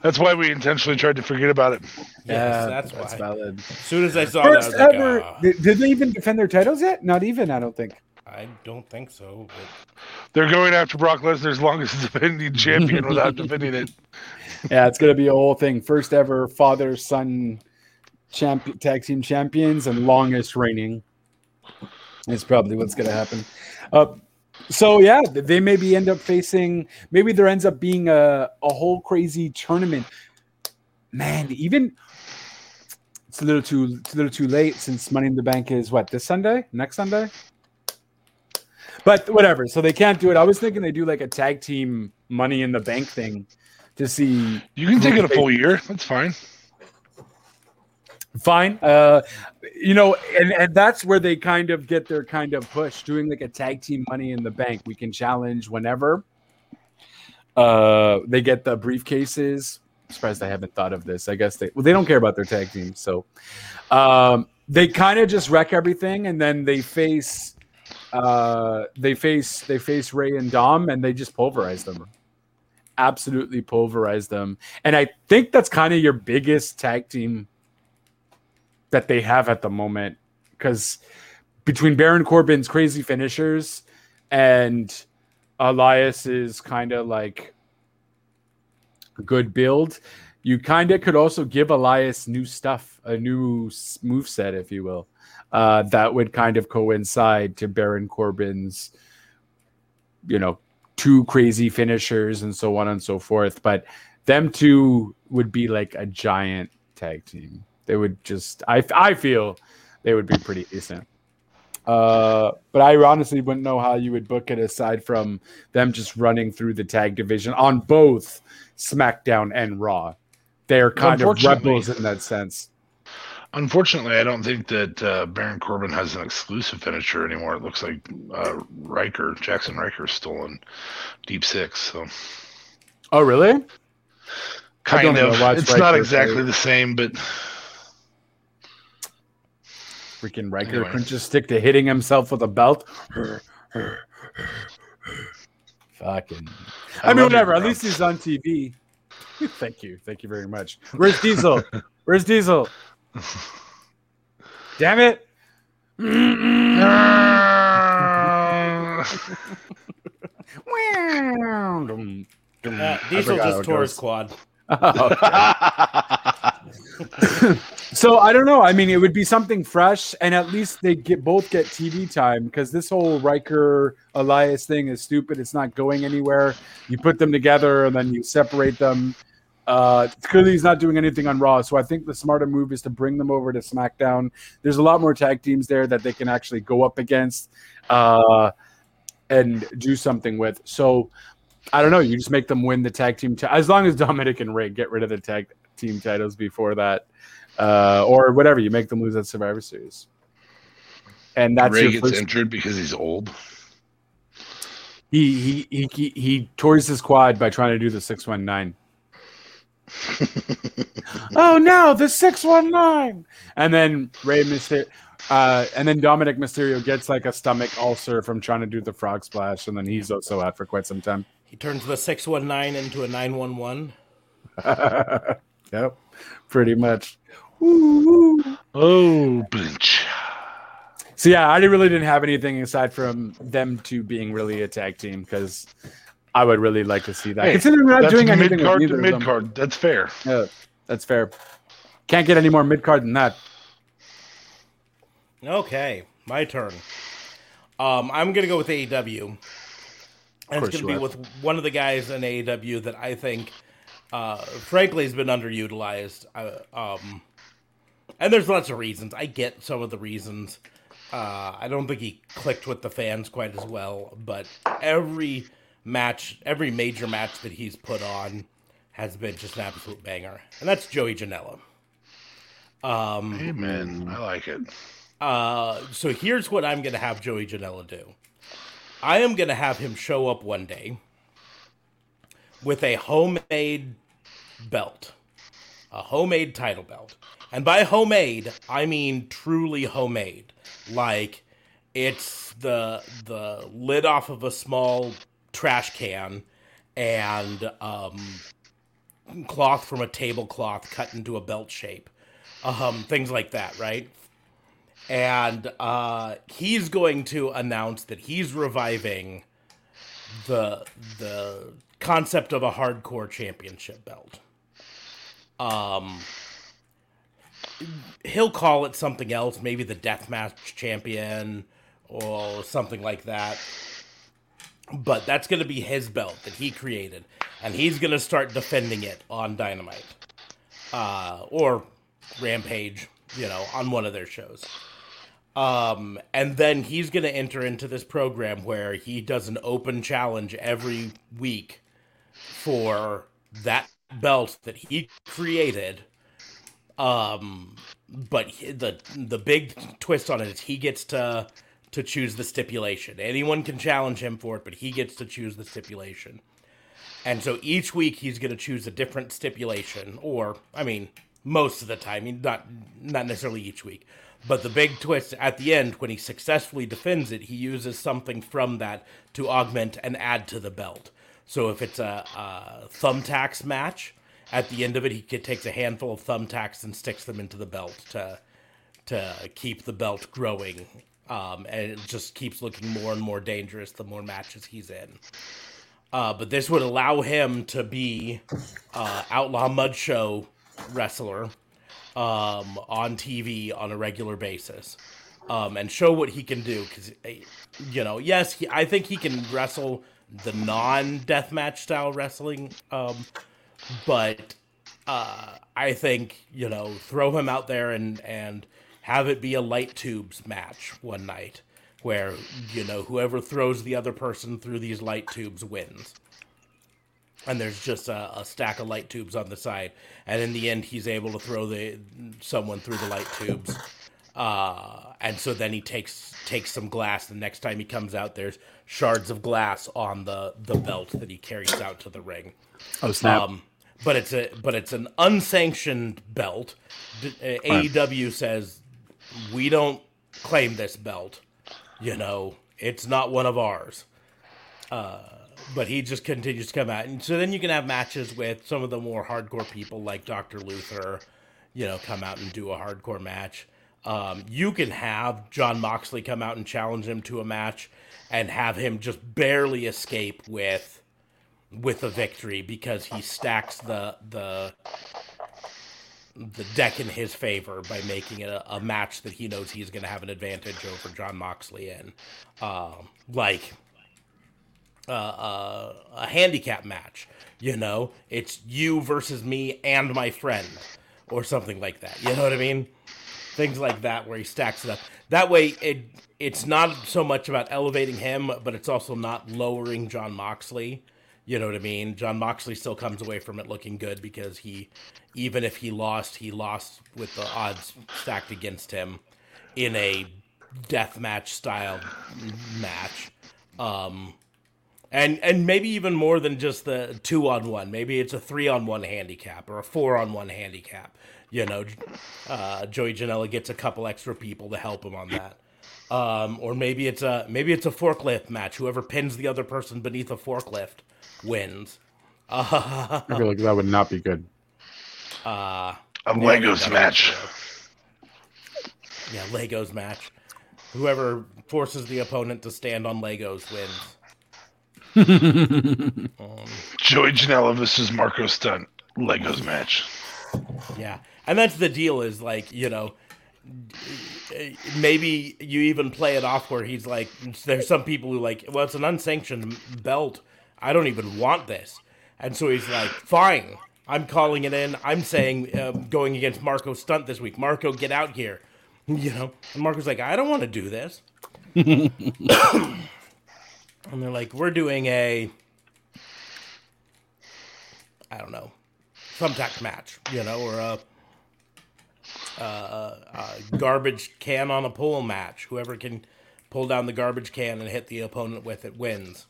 That's why we intentionally tried to forget about it. Yeah, that's why. Valid. As soon as I saw first that, I was ever, like, did they even defend their titles yet? Not even, I don't think. I don't think so. But... They're going after Brock Lesnar's longest defending champion without defending it. Yeah, it's going to be a whole thing. First ever father-son tag team champions and longest reigning is probably what's going to happen. So yeah, they maybe end up facing. Maybe there ends up being a whole crazy tournament. Man, even it's a little too late since Money in the Bank is what, this Sunday, next Sunday. But whatever. So they can't do it. I was thinking they do like a tag team Money in the Bank thing to see. You can take it a full year. That's fine. Fine. And that's where they kind of get their kind of push, doing like a tag team Money in the Bank. We can challenge whenever. They get the briefcases. I'm surprised I haven't thought of this. I guess they don't care about their tag team. So they kind of just wreck everything, and then they face Ray and Dom, and they just pulverize them. Absolutely pulverize them. And I think that's kind of your biggest tag team that they have at the moment, because between Baron Corbin's crazy finishers and Elias's kind of like good build, you kind of could also give Elias new stuff, a new moveset, if you will, that would kind of coincide to Baron Corbin's, two crazy finishers and so on and so forth. But them two would be like a giant tag team. They would just, I feel they would be pretty decent. But I honestly wouldn't know how you would book it aside from them just running through the tag division on both SmackDown and Raw. They're kind of rebels in that sense. Unfortunately, I don't think that Baron Corbin has an exclusive finisher anymore. It looks like Jackson Riker's still in Deep Six. So. Oh, really? Kind of. It's Riker, not exactly the same, but... Freaking Riker couldn't just stick to hitting himself with a belt. Fucking. I mean, whatever. At least he's on TV. Thank you. Thank you very much. Where's Diesel? Where's Diesel? Damn it. Diesel just tore his quad. So I don't know. I mean, it would be something fresh, and at least they both get TV time, because this whole Riker Elias thing is stupid. It's not going anywhere. You put them together and then you separate them. Clearly, he's not doing anything on Raw, so I think the smarter move is to bring them over to SmackDown. There's a lot more tag teams there that they can actually go up against and do something with. So I don't know. You just make them win the tag team as long as Dominic and Ray get rid of the tag team titles before that, or whatever. You make them lose at Survivor Series, and that's Ray gets injured because he's old. He tours his quad by trying to do the 619. Oh no, the 619! And then Dominic Mysterio gets like a stomach ulcer from trying to do the frog splash, and then he's also out for quite some time. He turns the 619 into a 911. Yep, pretty much. Woo-hoo. Oh, bitch. So yeah, I really didn't have anything aside from them two being really a tag team, because I would really like to see that. Hey, considering we're not doing anything mid-card with either of them. Mid-card. That's fair. Yeah, that's fair. Can't get any more mid-card than that. Okay, my turn. I'm going to go with AEW. And it's going to be with one of the guys in AEW that I think, frankly, has been underutilized. And there's lots of reasons. I get some of the reasons. I don't think he clicked with the fans quite as well. But every major match that he's put on has been just an absolute banger, and that's Joey Janela. Amen. I like it. So here's what I'm going to have Joey Janela do. I am going to have him show up one day with a homemade belt, a homemade title belt, and by homemade I mean truly homemade. Like it's the lid off of a small trash can and cloth from a tablecloth cut into a belt shape, things like that, right? And he's going to announce that he's reviving the concept of a hardcore championship belt. He'll call it something else, maybe the Deathmatch Champion or something like that. But that's going to be his belt that he created, and he's going to start defending it on Dynamite or Rampage, on one of their shows. And then he's going to enter into this program where he does an open challenge every week for that belt that he created. But the big twist on it is he gets to choose the stipulation. Anyone can challenge him for it, but he gets to choose the stipulation. And so each week he's going to choose a different stipulation, or, I mean, most of the time, not necessarily each week. But the big twist at the end, when he successfully defends it, he uses something from that to augment and add to the belt. So if it's a thumbtacks match, at the end of it, he takes a handful of thumbtacks and sticks them into the belt to keep the belt growing. And it just keeps looking more and more dangerous the more matches he's in. But this would allow him to be outlaw mud show wrestler on TV on a regular basis, and show what he can do. Because, yes, I think he can wrestle the non-deathmatch style wrestling, but I think, throw him out there and have it be a light tubes match one night where, whoever throws the other person through these light tubes wins. And there's just a stack of light tubes on the side. And in the end, he's able to throw someone through the light tubes. And so then he takes some glass. The next time he comes out, there's shards of glass on the belt that he carries out to the ring. Oh, snap. But it's an unsanctioned belt. AEW says, we don't claim this belt. You know, it's not one of ours. But he just continues to come out. And so then you can have matches with some of the more hardcore people like Dr. Luther, you know, come out and do a hardcore match. You can have John Moxley come out and challenge him to a match and have him just barely escape with a victory because he stacks the deck in his favor by making it a match that he knows he's going to have an advantage over John Moxley in. A handicap match, you know, it's you versus me and my friend or something like that. You know what I mean? Things like that where he stacks it up. That way it's not so much about elevating him, but it's also not lowering John Moxley. You know what I mean? John Moxley still comes away from it looking good because even if he lost with the odds stacked against him in a deathmatch style match. And maybe even more than just the 2-on-1. Maybe it's a 3-on-1 handicap or a 4-on-1 handicap. You know, Joey Janela gets a couple extra people to help him on that. Or maybe it's a forklift match. Whoever pins the other person beneath a forklift wins. I feel like that would not be good. A Legos match. Yeah, Legos match. Whoever forces the opponent to stand on Legos wins. Joey Janela versus Marco Stunt Legos match. Yeah, and that's the deal. Is like, you know. Maybe you even play it off where he's like, there's some people who like, well, it's an unsanctioned belt. I don't even want this. And so he's like, fine, I'm calling it in. I'm saying going against Marco Stunt this week. Marco, get out here. You know, and Marco's like, I don't want to do this. And they're like, we're doing I don't know, thumbtack match, you know, or a garbage can on a pole match. Whoever can pull down the garbage can and hit the opponent with it wins.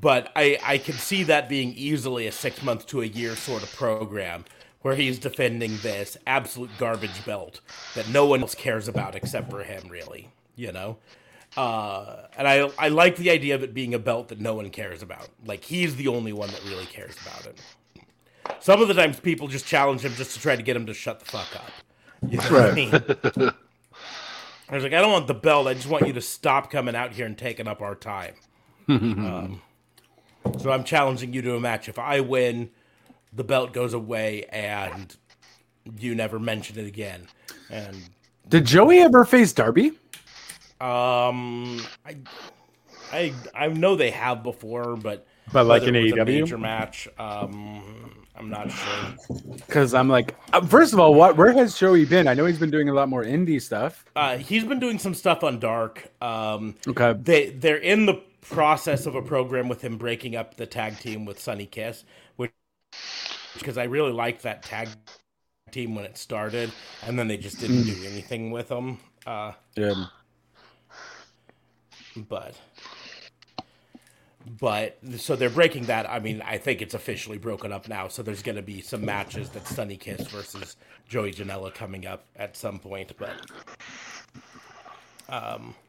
But I can see that being easily a 6-month to a year sort of program where he's defending this absolute garbage belt that no one else cares about except for him, really, you know? And I like the idea of it being a belt that no one cares about. Like, he's the only one that really cares about it. Some of the times people just challenge him just to try to get him to shut the fuck up. You know what I mean? I was like, I don't want the belt. I just want you to stop coming out here and taking up our time. So I'm challenging you to a match. If I win, the belt goes away and you never mention it again. And did Joey ever face Darby? I know they have before, but like an AEW major match. I'm not sure. Because I'm like, first of all, where has Joey been? I know he's been doing a lot more indie stuff. He's been doing some stuff on Dark. Okay. They're in the process of a program with him breaking up the tag team with Sonny Kiss, because I really liked that tag team when it started, and then they just didn't do anything with them. Yeah. But so they're breaking that. I mean, I think it's officially broken up now. So there's going to be some matches that Sonny Kiss versus Joey Janela coming up at some point. But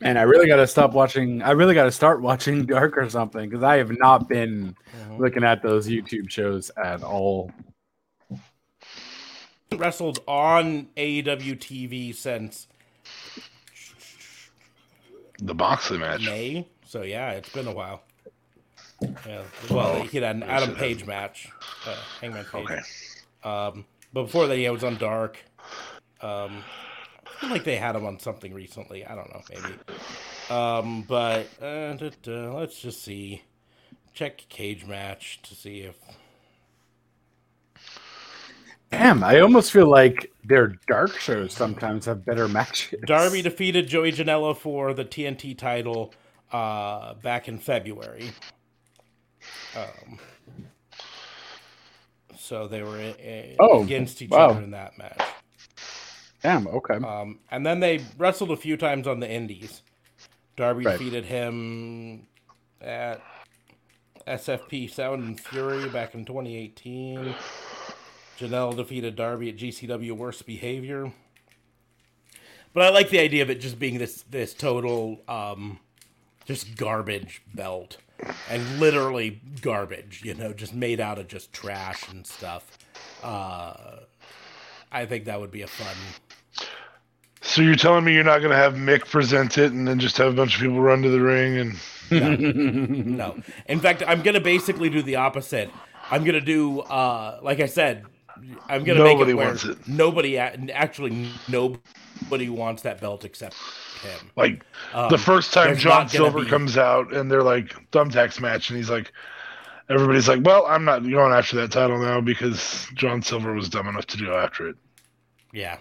and I really got to stop watching. I really got to start watching Dark or something, because I have not been looking at those YouTube shows at all. Wrestled on AEW TV since the Moxley match. May. So yeah, it's been a while. Yeah, well, he had an Adam Page match, Hangman Page. Okay. But before that, yeah, it was on Dark. I feel like they had him on something recently. I don't know, maybe. But let's just see. Check cage match to see if. Damn, I almost feel like their Dark shows sometimes have better matches. Darby defeated Joey Janela for the TNT title back in February. So they were against each other in that match. Damn, okay. And then they wrestled a few times on the indies. Darby defeated him at SFP Sound and Fury back in 2018. Janelle defeated Darby at GCW Worst Behavior. But I like the idea of it just being this total just garbage belt. And literally garbage, just made out of just trash and stuff. I think that would be a fun... So you're telling me you're not going to have Mick present it and then just have a bunch of people run to the ring and... No. In fact, I'm going to basically do the opposite. I'm going to do, like I said, I'm going to make it where... Nobody wants it. Nobody wants that belt except... him. Like the first time John Silver comes out and they're like thumbtacks match and he's like, everybody's like, well, I'm not going after that title now because John Silver was dumb enough to go after it. Yeah,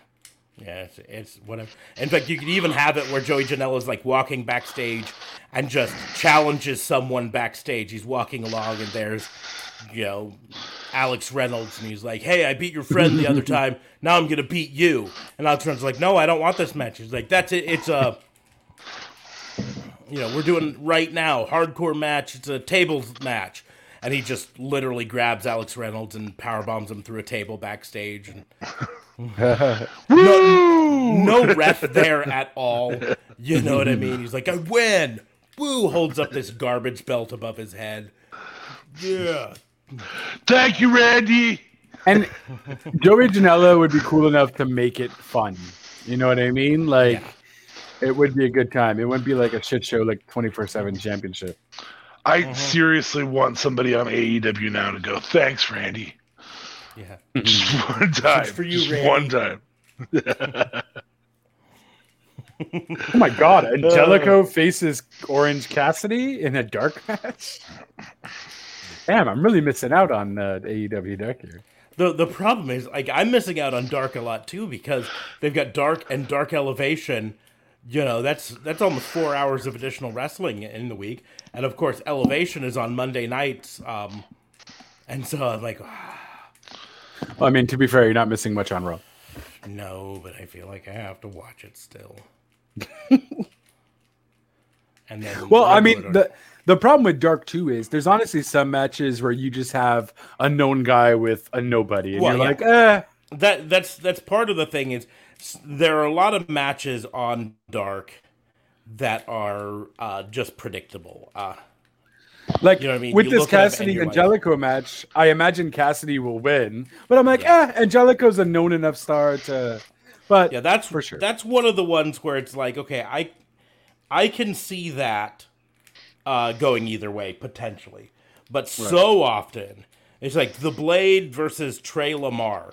it's whatever. In fact, you could even have it where Joey Janela is like walking backstage and just challenges someone backstage. He's walking along and there's Alex Reynolds, and he's like, hey, I beat your friend the other time, now I'm gonna beat you. And Alex Reynolds is like, no, I don't want this match. He's like, that's it, it's a we're doing right now, hardcore match, it's a tables match. And he just literally grabs Alex Reynolds and powerbombs him through a table backstage. And no ref there at all, you know what I mean? He's like, I win, woo, holds up this garbage belt above his head. Yeah. Thank you, Randy. And Joey Janela would be cool enough to make it fun. You know what I mean? Like, it would be a good time. It wouldn't be like a shit show, like 24/7 championship. I seriously want somebody on AEW now to go, thanks, Randy. Yeah. Just one time. For you, Randy. One time. Oh my God. Angelico faces Orange Cassidy in a dark match? Damn, I'm really missing out on AEW Dark here. The problem is, like, I'm missing out on Dark a lot too, because they've got Dark and Dark Elevation. That's almost 4 hours of additional wrestling in the week, and of course Elevation is on Monday nights. And so I'm like, well, I mean, to be fair, you're not missing much on Raw. No, but I feel like I have to watch it still. And then the problem with Dark 2 is there's honestly some matches where you just have a known guy with a nobody, and like, That's part of the thing is there are a lot of matches on Dark that are just predictable. Like, you know what I mean? With this Cassidy-Angelico match, I imagine Cassidy will win, but I'm like, Angelico's a known enough star to... But yeah, that's for sure. That's one of the ones where it's like, okay, I can see that going either way, potentially. But so often, it's like The Blade versus Trey Lamar.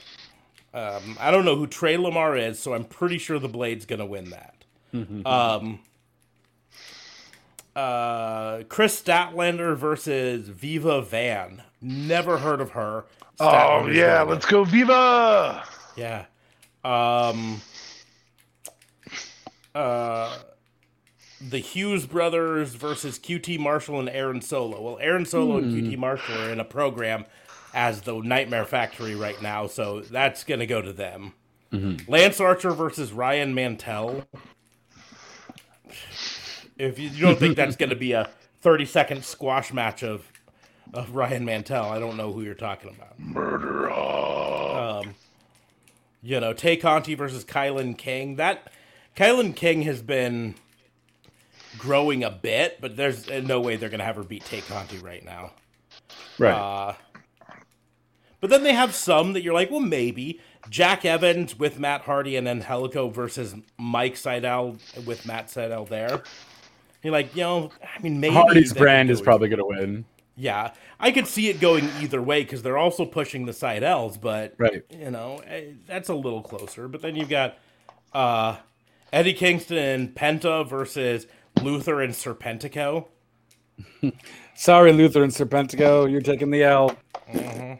I don't know who Trey Lamar is, so I'm pretty sure The Blade's going to win that. Mm-hmm. Chris Statlander versus Viva Van. Never heard of her. Statlander's let's go Viva! Yeah. The Hughes brothers versus QT Marshall and Aaron Solo. Well, Aaron Solo and QT Marshall are in a program as the Nightmare Factory right now, so that's going to go to them. Mm-hmm. Lance Archer versus Ryan Mantell. If you don't think that's going to be a 30-second squash match of Ryan Mantell, I don't know who you're talking about. Murder up. Tay Conti versus Kylan King. Kylan King has been... growing a bit, but there's no way they're gonna have her beat Tay Conti right now, right? But then they have some that you're like, well, maybe Jack Evans with Matt Hardy and then Helico versus Mike Sydal with Matt Sydal there. You're like, I mean, maybe Hardy's brand is probably gonna win. Yeah, I could see it going either way because they're also pushing the Sydals, but that's a little closer. But then you've got Eddie Kingston and Penta versus Luther and Serpentico. Sorry, Luther and Serpentico, you're taking the L. Mm-hmm.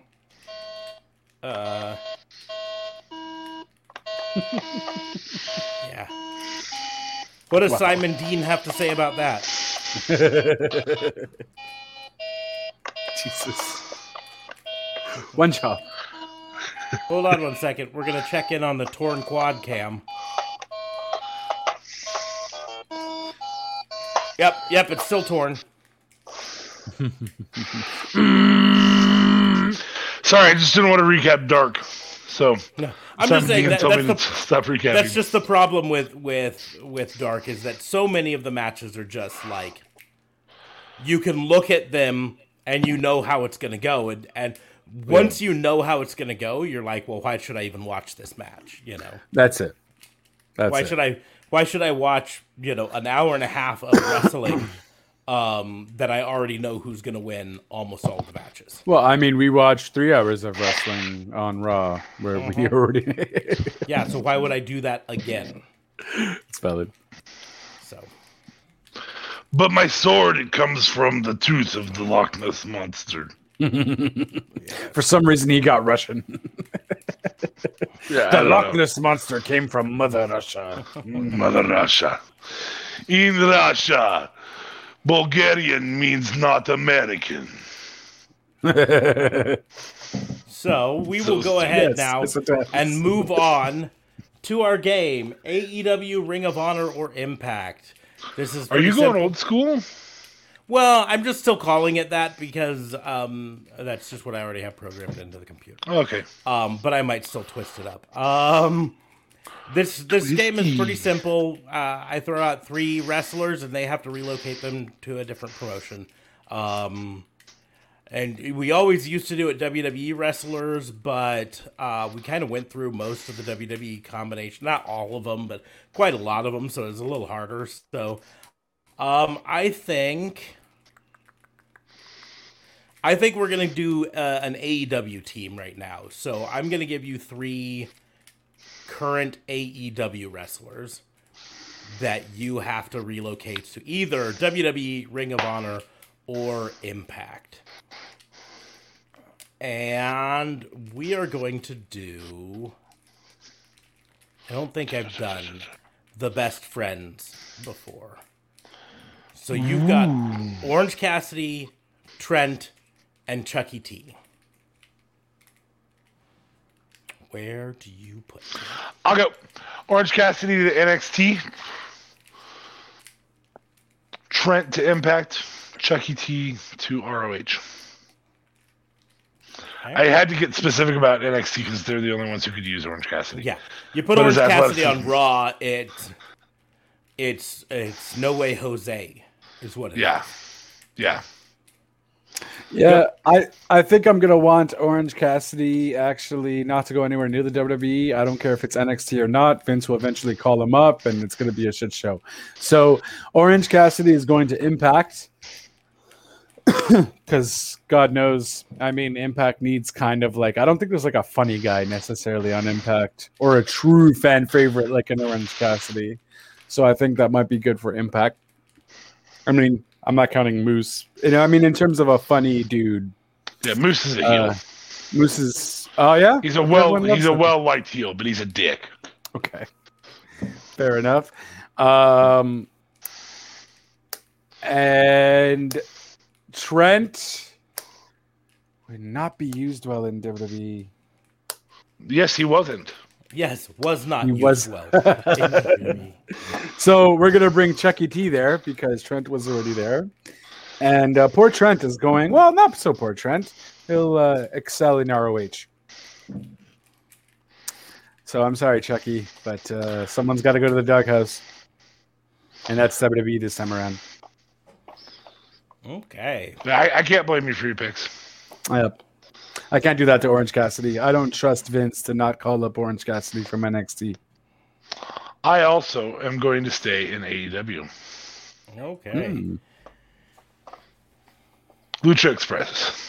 Yeah. What does Simon Dean have to say about that? Jesus. One job. Hold on one second. We're going to check in on the torn quad cam. Yep, it's still torn. Sorry, I just didn't want to recap Dark. So no, I'm just saying that's just the problem with Dark is that so many of the matches are just like you can look at them and you know how it's going to go, and once you know how it's going to go, you're like, well, why should I even watch this match? You know, that's it. Why should I watch, you know, an hour and a half of wrestling that I already know who's going to win almost all the matches? Well, I mean, we watched 3 hours of wrestling on Raw where we already... Yeah, so why would I do that again? It's valid. So. But my sword, it comes from the tooth of the Loch Ness Monster. For some reason, he got Russian. The Loch Ness Monster came from Mother Russia. Mother Russia. In Russia, Bulgarian means not American. So we will go ahead now and move on to our game, AEW, Ring of Honor, or Impact. This is. Are you going old school? Well, I'm just still calling it that because that's just what I already have programmed into the computer. Okay. But I might still twist it up. This game is pretty simple. I throw out three wrestlers, and they have to relocate them to a different promotion. And we always used to do it WWE wrestlers, but we kind of went through most of the WWE combination. Not all of them, but quite a lot of them, so it's a little harder. So I think we're going to do an AEW team right now. So I'm going to give you three current AEW wrestlers that you have to relocate to either WWE, Ring of Honor, or Impact. And we are going to do... I don't think I've done the Best Friends before. So you've got Orange Cassidy, Trent, and Chucky T. Where do you put them? I'll go Orange Cassidy to NXT, Trent to Impact, Chucky T to ROH. I had to get specific about NXT because they're the only ones who could use Orange Cassidy. Yeah, you put Orange Cassidy on Raw, it's No Way Jose is what it is. Yeah. Yeah, I think I'm going to want Orange Cassidy actually not to go anywhere near the WWE. I don't care if it's NXT or not. Vince will eventually call him up, and it's going to be a shit show. So Orange Cassidy is going to Impact because God knows, I mean, Impact needs kind of like, I don't think there's like a funny guy necessarily on Impact or a true fan favorite like an Orange Cassidy. So I think that might be good for Impact. I mean, I'm not counting Moose. You know, I mean, in terms of a funny dude. Yeah, Moose is a heel. Moose is. Oh yeah, he's a well-liked heel, but he's a dick. Okay, fair enough. And Trent would not be used well in WWE. Yes, he wasn't. Yes, was not. He was well. So we're gonna bring Chucky T there because Trent was already there, and poor Trent is going. Well, not so poor Trent. He'll excel in ROH. So I'm sorry, Chucky, but someone's got to go to the doghouse, and that's WWE this time around. Okay. I can't blame you for your picks. Yep. I can't do that to Orange Cassidy. I don't trust Vince to not call up Orange Cassidy from NXT. I also am going to stay in AEW. Okay. Lucha Express.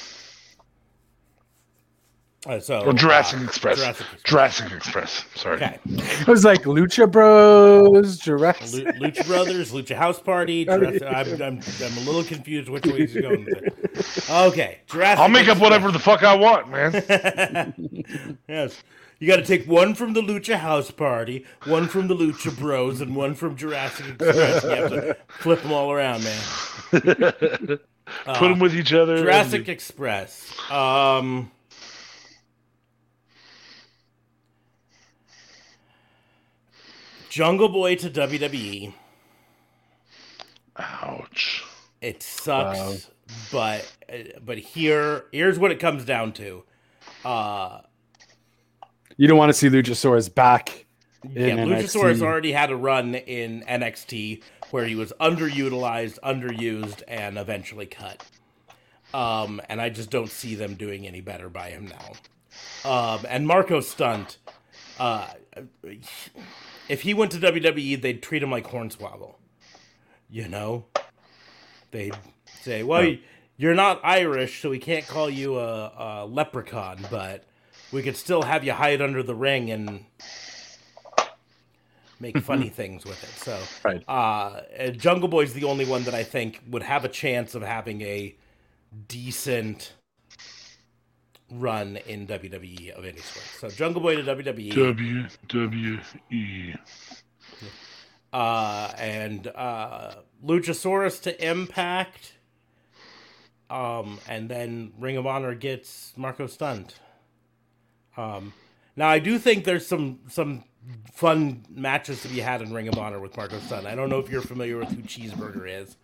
Or Jurassic Express. Jurassic Express. Sorry. Okay. It was like Lucha Bros, Jurassic. Lucha Brothers, Lucha House Party. Jurassic. I'm a little confused which way he's going with it. Okay. Jurassic I'll make Express. Up whatever the fuck I want, man. Yes. You got to take one from the Lucha House Party, one from the Lucha Bros, and one from Jurassic Express. You have to flip them all around, man. Put them with each other. Jurassic Express. Jungle Boy to WWE. Ouch. It sucks, but here's what it comes down to. You don't want to see Luchasaurus back. Yeah, Luchasaurus already had a run in NXT where he was underutilized, underused, and eventually cut. And I just don't see them doing any better by him now. And Marco Stunt, if he went to WWE, they'd treat him like Hornswoggle. You know? They'd say, well, you're not Irish, so we can't call you a leprechaun, but we could still have you hide under the ring and make funny things with it. So Jungle Boy's the only one that I think would have a chance of having a decent run in WWE of any sort. So Jungle Boy to WWE. WWE. And Luchasaurus to Impact. And then Ring of Honor gets Marco Stunt. Now I do think there's some fun matches to be had in Ring of Honor with Marco Stunt. I don't know if you're familiar with who Cheeseburger is,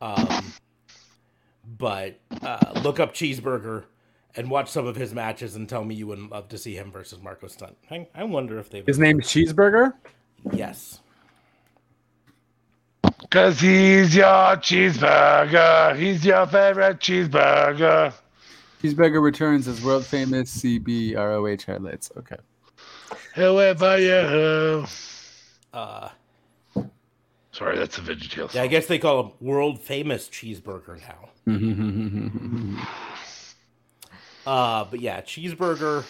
but look up Cheeseburger and watch some of his matches and tell me you wouldn't love to see him versus Marco Stunt. I wonder if they've... His name is Cheeseburger? Yes. Because he's your cheeseburger. He's your favorite cheeseburger. Cheeseburger returns as world-famous CBROH highlights. Okay. However, yeah. Sorry, that's a VeggieTales song. Yeah, I guess they call him world famous Cheeseburger now. But yeah, Cheeseburger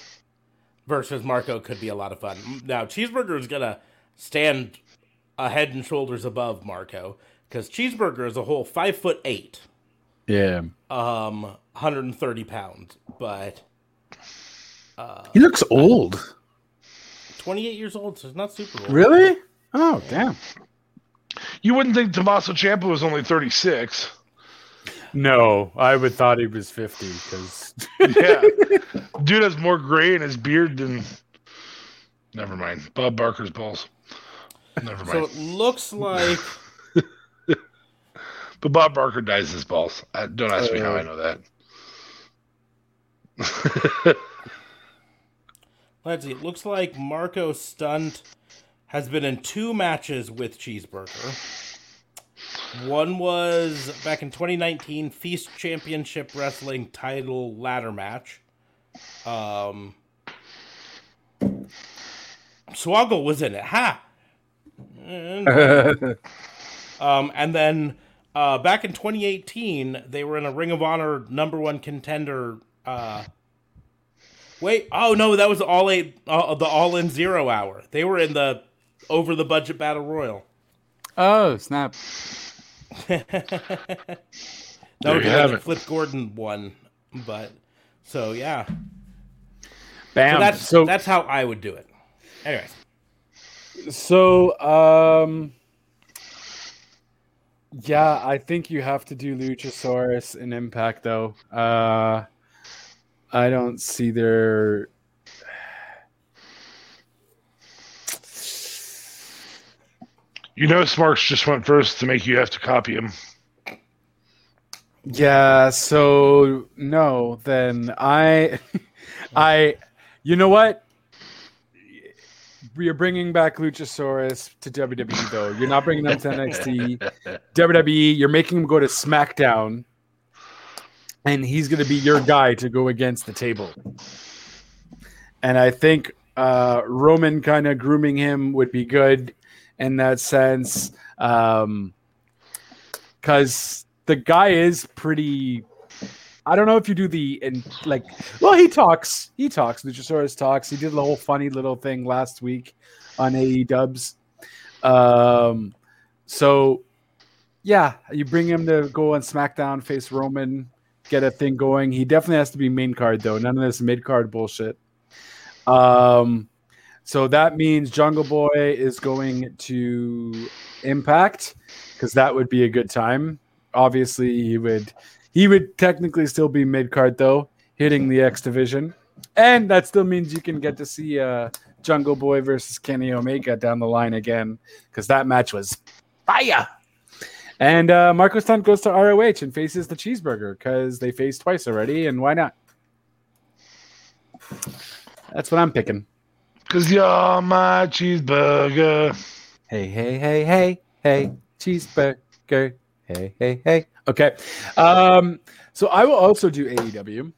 versus Marco could be a lot of fun. Now, Cheeseburger is gonna stand a head and shoulders above Marco because Cheeseburger is a whole 5'8". Yeah. 130 pounds, but he looks old. 28 years old, so it's not super old. Really? Oh, damn. You wouldn't think Tommaso Ciampa was only 36. No, I would thought he was 50. Because yeah. Dude has more gray in his beard than... Never mind. Bob Barker's balls. Never mind. So it looks like... But Bob Barker dyes his balls. Don't ask me how I know that. Let's see. It looks like Marco Stunt has been in two matches with Cheeseburger. One was back in 2019 Feast Championship Wrestling title ladder match. Swoggle was in it. Ha! And then back in 2018, they were in a Ring of Honor #1 contender Wait, oh no, that was the all-in 0 hour. They were in the over-the-budget Battle Royal. Oh, snap. That would have a Flip Gordon one, but, so yeah. Bam. So that's how I would do it. Anyways. So, yeah, I think you have to do Luchasaurus and Impact, though. I don't see their... You know Smarks just went first to make you have to copy him. Yeah, so no, then I you know what? You're bringing back Luchasaurus to WWE, though. You're not bringing them to NXT. WWE, you're making them go to SmackDown. And he's going to be your guy to go against the table. And I think Roman kind of grooming him would be good in that sense. Because the guy is pretty... I don't know if you do the... Well, he talks. He talks. Luchasaurus talks. He did the whole funny little thing last week on AEW. So, yeah. You bring him to go on SmackDown, face Roman... Get a thing going. He definitely has to be main card, though. None of this mid card bullshit. So that means Jungle Boy is going to Impact because that would be a good time. Obviously, he would He would technically still be mid-card, though, hitting the X division. And that still means you can get to see Jungle Boy versus Kenny Omega down the line again, because that match was fire. And Marco Stunt goes to ROH and faces the Cheeseburger, because they faced twice already, and why not? That's what I'm picking. Because you're my cheeseburger. Hey, hey, hey, hey, hey, cheeseburger. Hey, hey, hey. Okay. So I will also do AEW.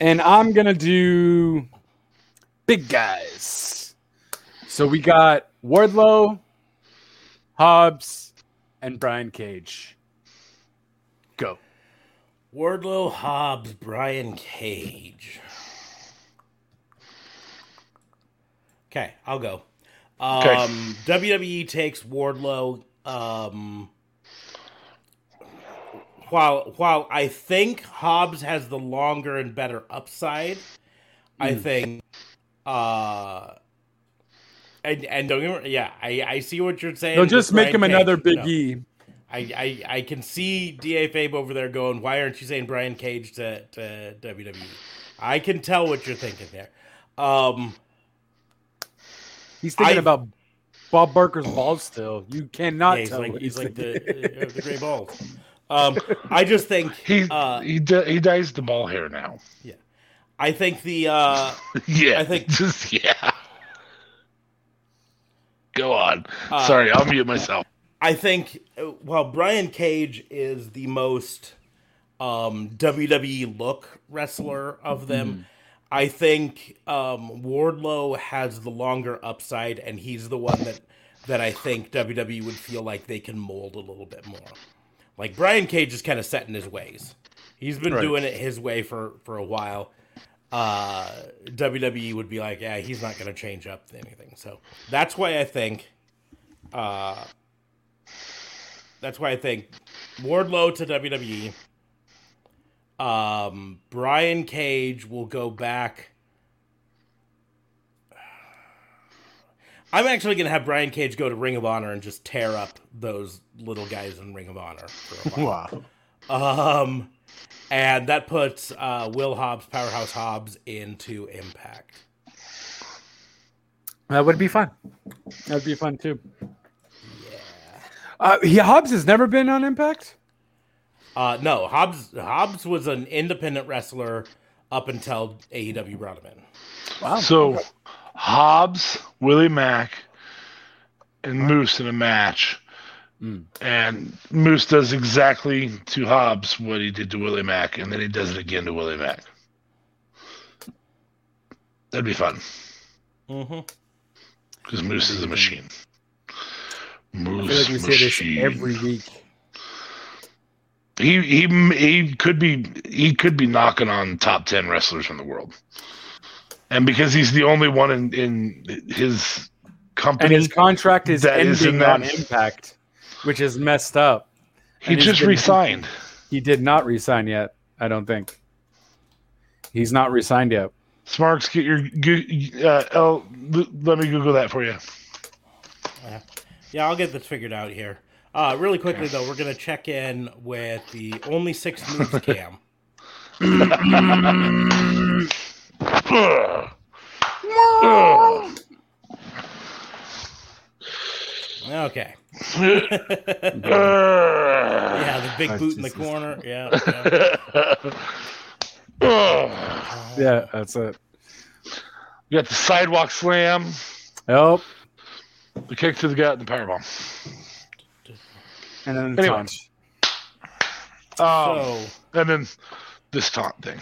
And I'm going to do big guys. So we got Wardlow, Hobbs, and Brian Cage. Go. Wardlow, Hobbs, Brian Cage. Okay, I'll go. WWE takes Wardlow. While I think Hobbs has the longer and better upside, I think, and don't get me, I see what you're saying. No, just make him another Big E. I can see DA Fabe over there going, why aren't you saying Brian Cage to WWE? I can tell what you're thinking there. He's thinking about Bob Barker's balls still. You cannot tell. He's like the gray balls. I just think he dyes the ball hair now. Yeah, I think the Go on. Sorry, I'll mute myself. I think Brian Cage is the most WWE look wrestler of them. Mm. I think Wardlow has the longer upside, and he's the one that I think WWE would feel like they can mold a little bit more. Like, Brian Cage is kind of set in his ways. He's been doing it his way for a while. WWE would be like, yeah, he's not going to change up anything. So that's why I think Wardlow to WWE. Brian Cage will go back. I'm actually going to have Brian Cage go to Ring of Honor and just tear up those little guys in Ring of Honor for a while. Wow. And that puts Will Hobbs, Powerhouse Hobbs, into Impact. That would be fun. That would be fun, too. Yeah. Hobbs has never been on Impact? No. Hobbs was an independent wrestler up until AEW brought him in. Wow. So... Hobbs, Willie Mack, and Moose in a match. Mm. And Moose does exactly to Hobbs what he did to Willie Mack, and then he does it again to Willie Mack. That'd be fun. Because Moose is a machine. Moose I feel like we say this every week. He could be knocking on top 10 wrestlers in the world. And because he's the only one in his company. And his contract is ending on Impact, which is messed up. He just resigned. He did not resign yet, I don't think. He's not resigned yet. Smarks, get your... let me Google that for you. Yeah, I'll get this figured out here. Really quickly, though, we're going to check in with the Only Six Moves cam. Okay. Yeah, the big boot in the corner. Yeah. Yeah, that's it. You got the sidewalk slam. Help. The kick to the gut and the powerbomb. And then the taunt. And then this taunt thing.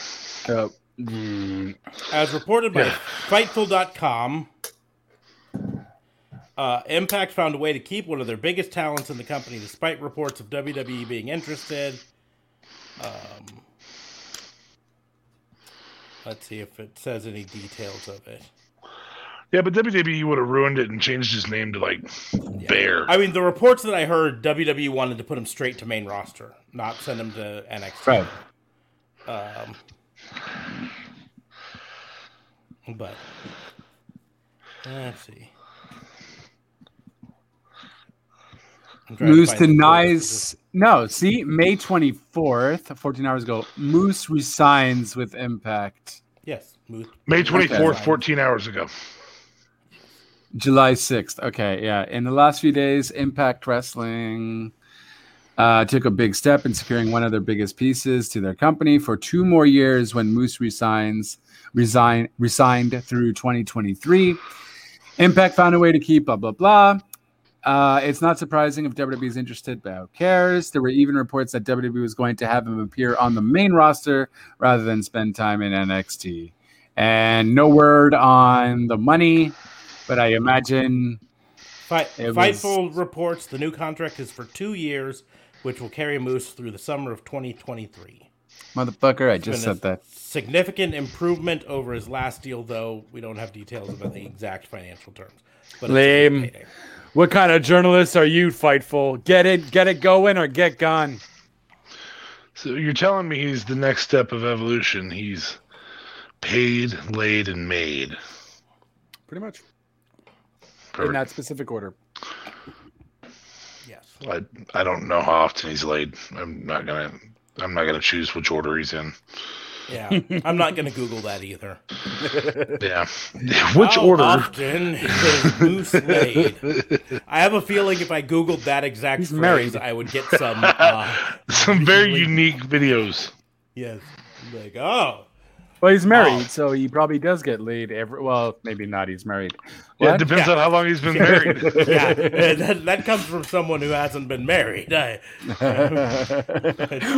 Yep. As reported by Fightful.com, Impact found a way to keep one of their biggest talents in the company despite reports of WWE being interested. Let's see if it says any details of it. Yeah, but WWE would have ruined it and changed his name to, Bear. I mean, the reports that I heard, WWE wanted to put him straight to main roster, not send him to NXT. Right. But let's see. Moose denies No, see, May 24th, 14 hours ago, Moose resigns with Impact. Yes. Moose. May 24th, 14 hours ago. July 6th. Okay, yeah. In the last few days, Impact Wrestling took a big step in securing one of their biggest pieces to their company for two more years when Moose resigned through 2023. Impact found a way to keep blah, blah, blah. It's not surprising if WWE is interested, but who cares? There were even reports that WWE was going to have him appear on the main roster rather than spend time in NXT. And no word on the money, but I imagine... Fightful reports the new contract is for 2 years, which will carry Moose through the summer of 2023. Motherfucker, I just said that. Significant improvement over his last deal, though we don't have details about the exact financial terms. But lame. What kind of journalists are you, Fightful? Get it going or get gone. So you're telling me he's the next step of evolution. He's paid, laid, and made. Pretty much. Perfect. In that specific order. Yes. I don't know how often he's laid. I'm not gonna choose which order he's in. Yeah, I'm not going to Google that either. Yeah. Which order? Often is Moose laid? I have a feeling if I Googled that exact phrase, I would get some very unique videos. Yes. Like, oh. Well, he's married, so he probably does get laid. Well, maybe not. He's married. Well, yeah, it depends on how long he's been married. Yeah, that comes from someone who hasn't been married.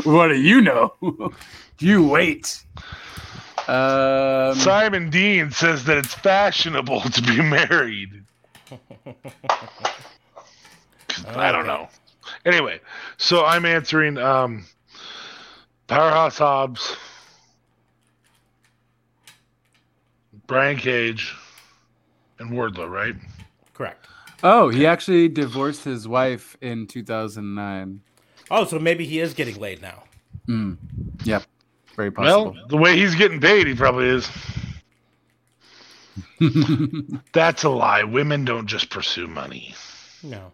What do you know? You wait. Simon Dean says that it's fashionable to be married. I don't know. Anyway, so I'm answering Powerhouse Hobbs, Brian Cage, and Wardlow, right? Correct. Oh, he actually divorced his wife in 2009. Oh, so maybe he is getting laid now. Mm. Yep. Very possible. Well, the way he's getting paid, he probably is. That's a lie. Women don't just pursue money. No.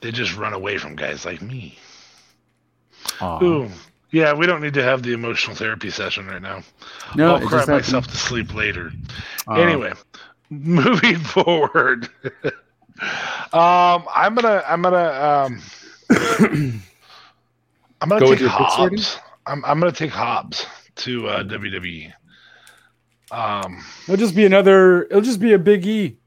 They just run away from guys like me. Aww. Ooh. Yeah, we don't need to have the emotional therapy session right now. No, I'll cry myself to sleep later. Anyway, moving forward. I'm gonna take Hobbs to WWE. It'll just be another. It'll just be a Big E.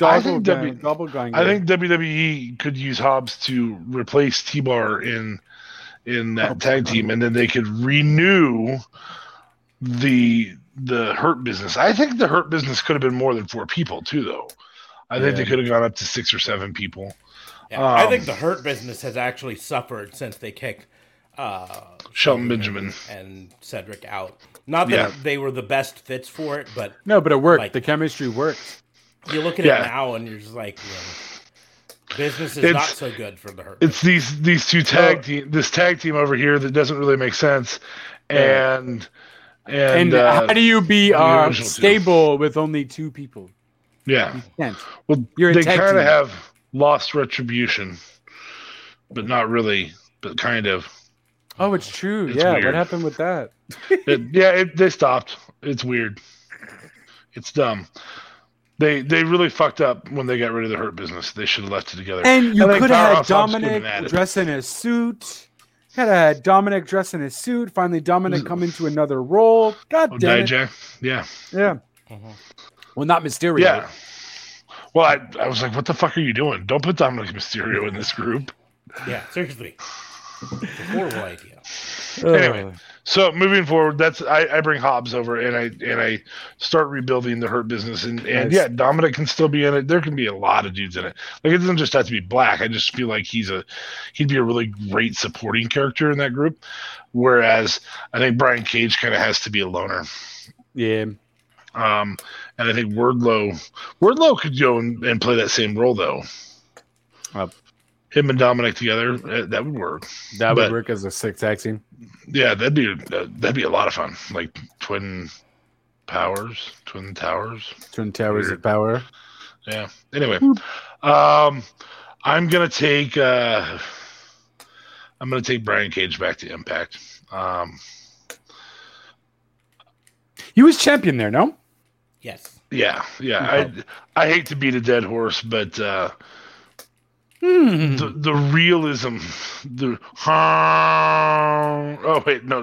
I think WWE could use Hobbs to replace T-Bar in that tag team, and then they could renew the Hurt Business. I think the Hurt Business could have been more than 4 people too, though. I think they could have gone up to 6 or 7 people. Yeah, I think the Hurt Business has actually suffered since they kicked Shelton Benjamin and Cedric out. Not that they were the best fits for it, but... No, but it worked. Like, the chemistry worked. You look at it now, and you're just like... You know, business is not so good for the Hurt Business. It's these two tag team over here that doesn't really make sense, and how do you be stable with only 2 people? Yeah. You can't. Well, they kind of have... Lost Retribution, but not really, but kind of. Oh, it's true. It's weird. What happened with that? They stopped. It's weird. It's dumb. They really fucked up when they got rid of the Hurt Business. They should have left it together. And you could have had Dominic dress in his suit. Finally, Dominic come into another role. God damn it. Yeah. Yeah. Uh-huh. Well, not Mysterio. Yeah. Well, I was like, what the fuck are you doing? Don't put Dominic Mysterio in this group. Yeah, seriously. It's a horrible idea. Anyway, so moving forward, that's I bring Hobbs over and I start rebuilding the Hurt Business. And yeah, Dominic can still be in it. There can be a lot of dudes in it. Like, it doesn't just have to be Black. I just feel like he'd be a really great supporting character in that group. Whereas I think Brian Cage kind of has to be a loner. Yeah. And I think Wardlow could go and play that same role, though. Him and Dominic together, that would work. That would work as a 6-tag team. Yeah, that'd be a lot of fun. Like twin towers of power. Yeah. Anyway, I'm gonna take Brian Cage back to Impact. He was champion there, no? Yes. Yeah. No. I hate to beat a dead horse, but the realism,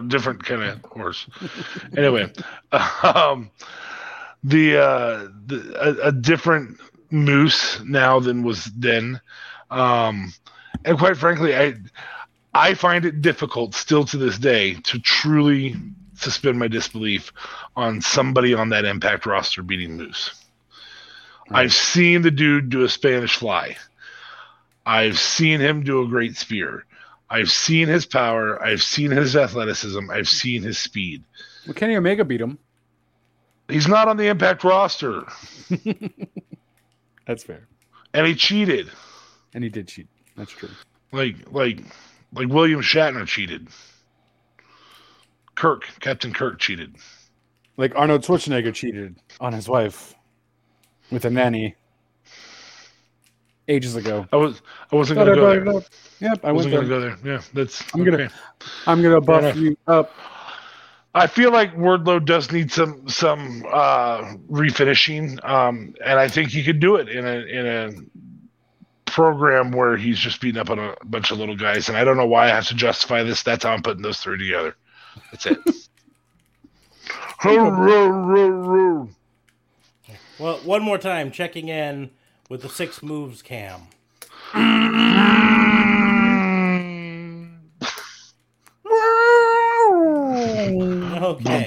different kind of horse. Anyway, a different moose now than was then, and quite frankly, I find it difficult still to this day to truly suspend my disbelief on somebody on that Impact roster beating Moose. Right. I've seen the dude do a Spanish fly. I've seen him do a great spear. I've seen his power. I've seen his athleticism. I've seen his speed. Well, Kenny Omega beat him. He's not on the Impact roster. That's fair. And he cheated. And he did cheat. That's true. Like William Shatner cheated. Captain Kirk cheated. Like Arnold Schwarzenegger cheated on his wife with a nanny ages ago. I wasn't going to go there. Yep, I wasn't going to go there. Yeah, I'm gonna buff you up. I feel like Wardlow does need some refinishing, and I think he could do it in a program where he's just beating up on a bunch of little guys. And I don't know why I have to justify this. That's how I'm putting those three together. That's it. Well, one more time, checking in with the six moves cam. Okay.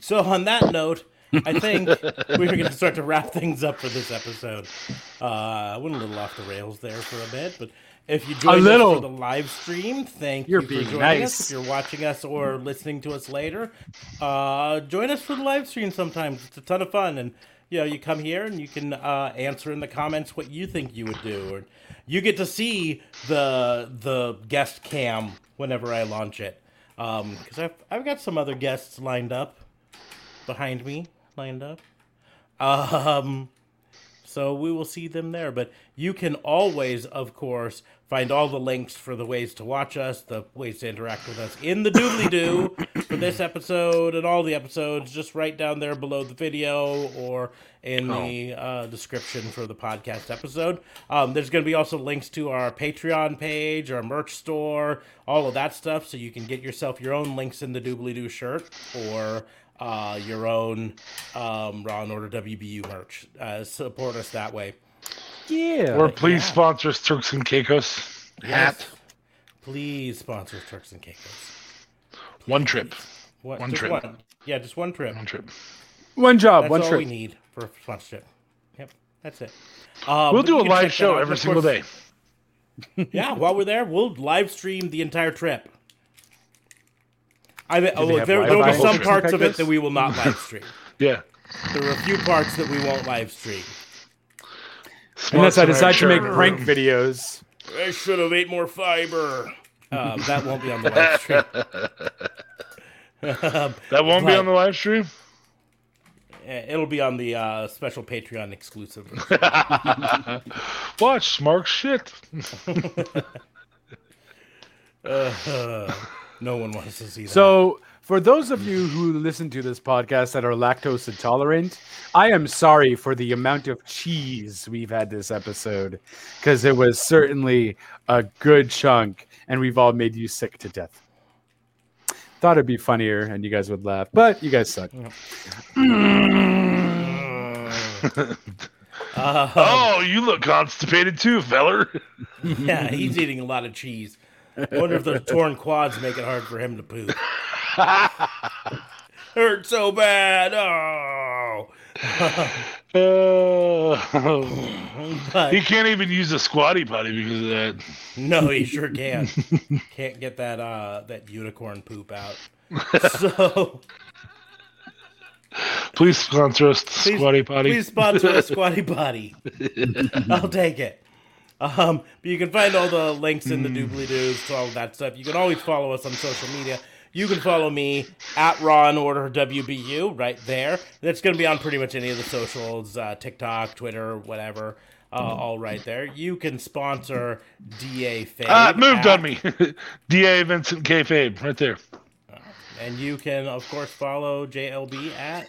So on that note, I think we're going to start to wrap things up for this episode. I went a little off the rails there for a bit, but if you joined us for the live stream, thank you for joining us. If you're watching us or listening to us later, join us for the live stream sometimes. It's a ton of fun. And, you know, you come here and you can answer in the comments what you think you would do. Or you get to see the guest cam whenever I launch it. Because I've got some other guests lined up. Behind me, lined up. So we will see them there. But you can always, of course, find all the links for the ways to watch us, the ways to interact with us in the doobly-doo for this episode and all the episodes, just right down there below the video or in the description for the podcast episode. There's going to be also links to our Patreon page, our merch store, all of that stuff. So you can get yourself your own links in the doobly-doo shirt or your own Raw & Order WBU merch. Support us that way. Yeah. Or please sponsor us Turks and Caicos hat. Please sponsor Turks and Caicos. One trip. One trip. Yeah, just one trip. One trip. One job. That's all trip. We need for a sponsorship. Yep, that's it. We'll do a live show every single day. Yeah, while we're there, we'll live stream the entire trip. There will be some parts of it that we will not live stream. Yeah. There are a few parts that we won't live stream. Unless I decide to make prank videos. I should have ate more fiber. That won't be on the live stream. That won't be on the live stream? It'll be on the special Patreon exclusive. Watch smart shit. No one wants to see that. So, for those of you who listen to this podcast that are lactose intolerant, I am sorry for the amount of cheese we've had this episode, because it was certainly a good chunk, and we've all made you sick to death. Thought it'd be funnier, and you guys would laugh, but you guys suck. You look constipated too, feller. Yeah, he's eating a lot of cheese. I wonder if those torn quads make it hard for him to poop. Hurt so bad. Oh. He can't even use a squatty potty because of that. No, he sure can't. Can't get that that unicorn poop out. So please sponsor us, squatty potty. Please sponsor us, squatty potty. I'll take it. But you can find all the links in the doobly-doos to all of that stuff. You can always follow us on social media. You can follow me at Raw and Order WBU right there. That's going to be on pretty much any of the socials, TikTok, Twitter, whatever. All right there. You can sponsor DA Fabe. Moved on me. DA Vincent Kayfabe right there. And you can, of course, follow JLB at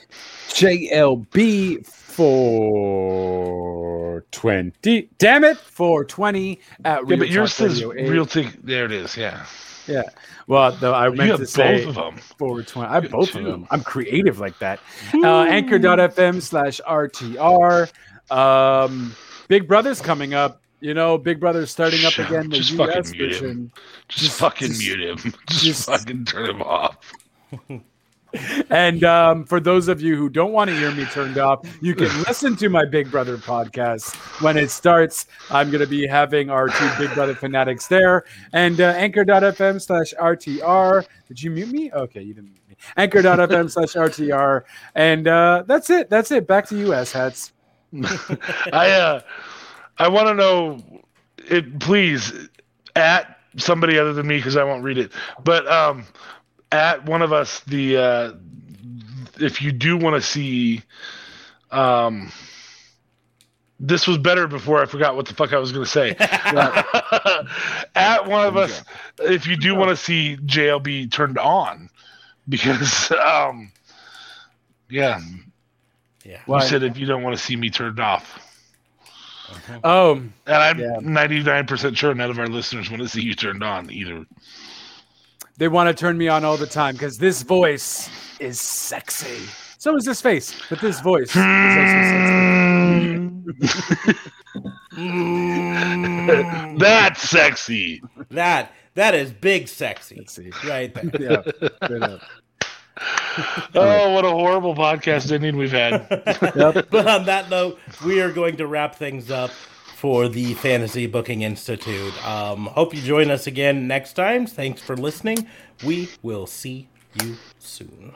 JLB420. Damn it, 420 at Real. Yeah, but yours says Real Thing. There it is. Yeah. Yeah. Well, though I meant to say 420. I have both of them. I'm creative like that. Anchor.fm/RTR. Big Brother's coming up. You know, Big Brother's starting up again. The just US fucking mute him. Just mute him. Just fucking turn him off. And for those of you who don't want to hear me turned off, you can listen to my Big Brother podcast when it starts. I'm going to be having our two Big Brother fanatics there. And anchor.fm/RTR. Did you mute me? Okay, you didn't mute me. Anchor.fm/RTR. And that's it. That's it. Back to you, asshats. I want to know, please, at somebody other than me, because I won't read it. But at one of us, if you do want to see, this was better before I forgot what the fuck I was going to say. At one of us, if you do want to see JLB turned on, because, you said if you don't want to see me turned off. Oh, and I'm 99% sure none of our listeners want to see you turned on either. They want to turn me on all the time because this voice is sexy. So is this face, but this voice is also sexy. That's sexy. That is big sexy. Right there. Yeah, straight up. Oh, what a horrible podcast ending we've had. Yep. But on that note, we are going to wrap things up for the Fantasy Booking Institute. Hope you join us again next time. Thanks for listening. We will see you soon.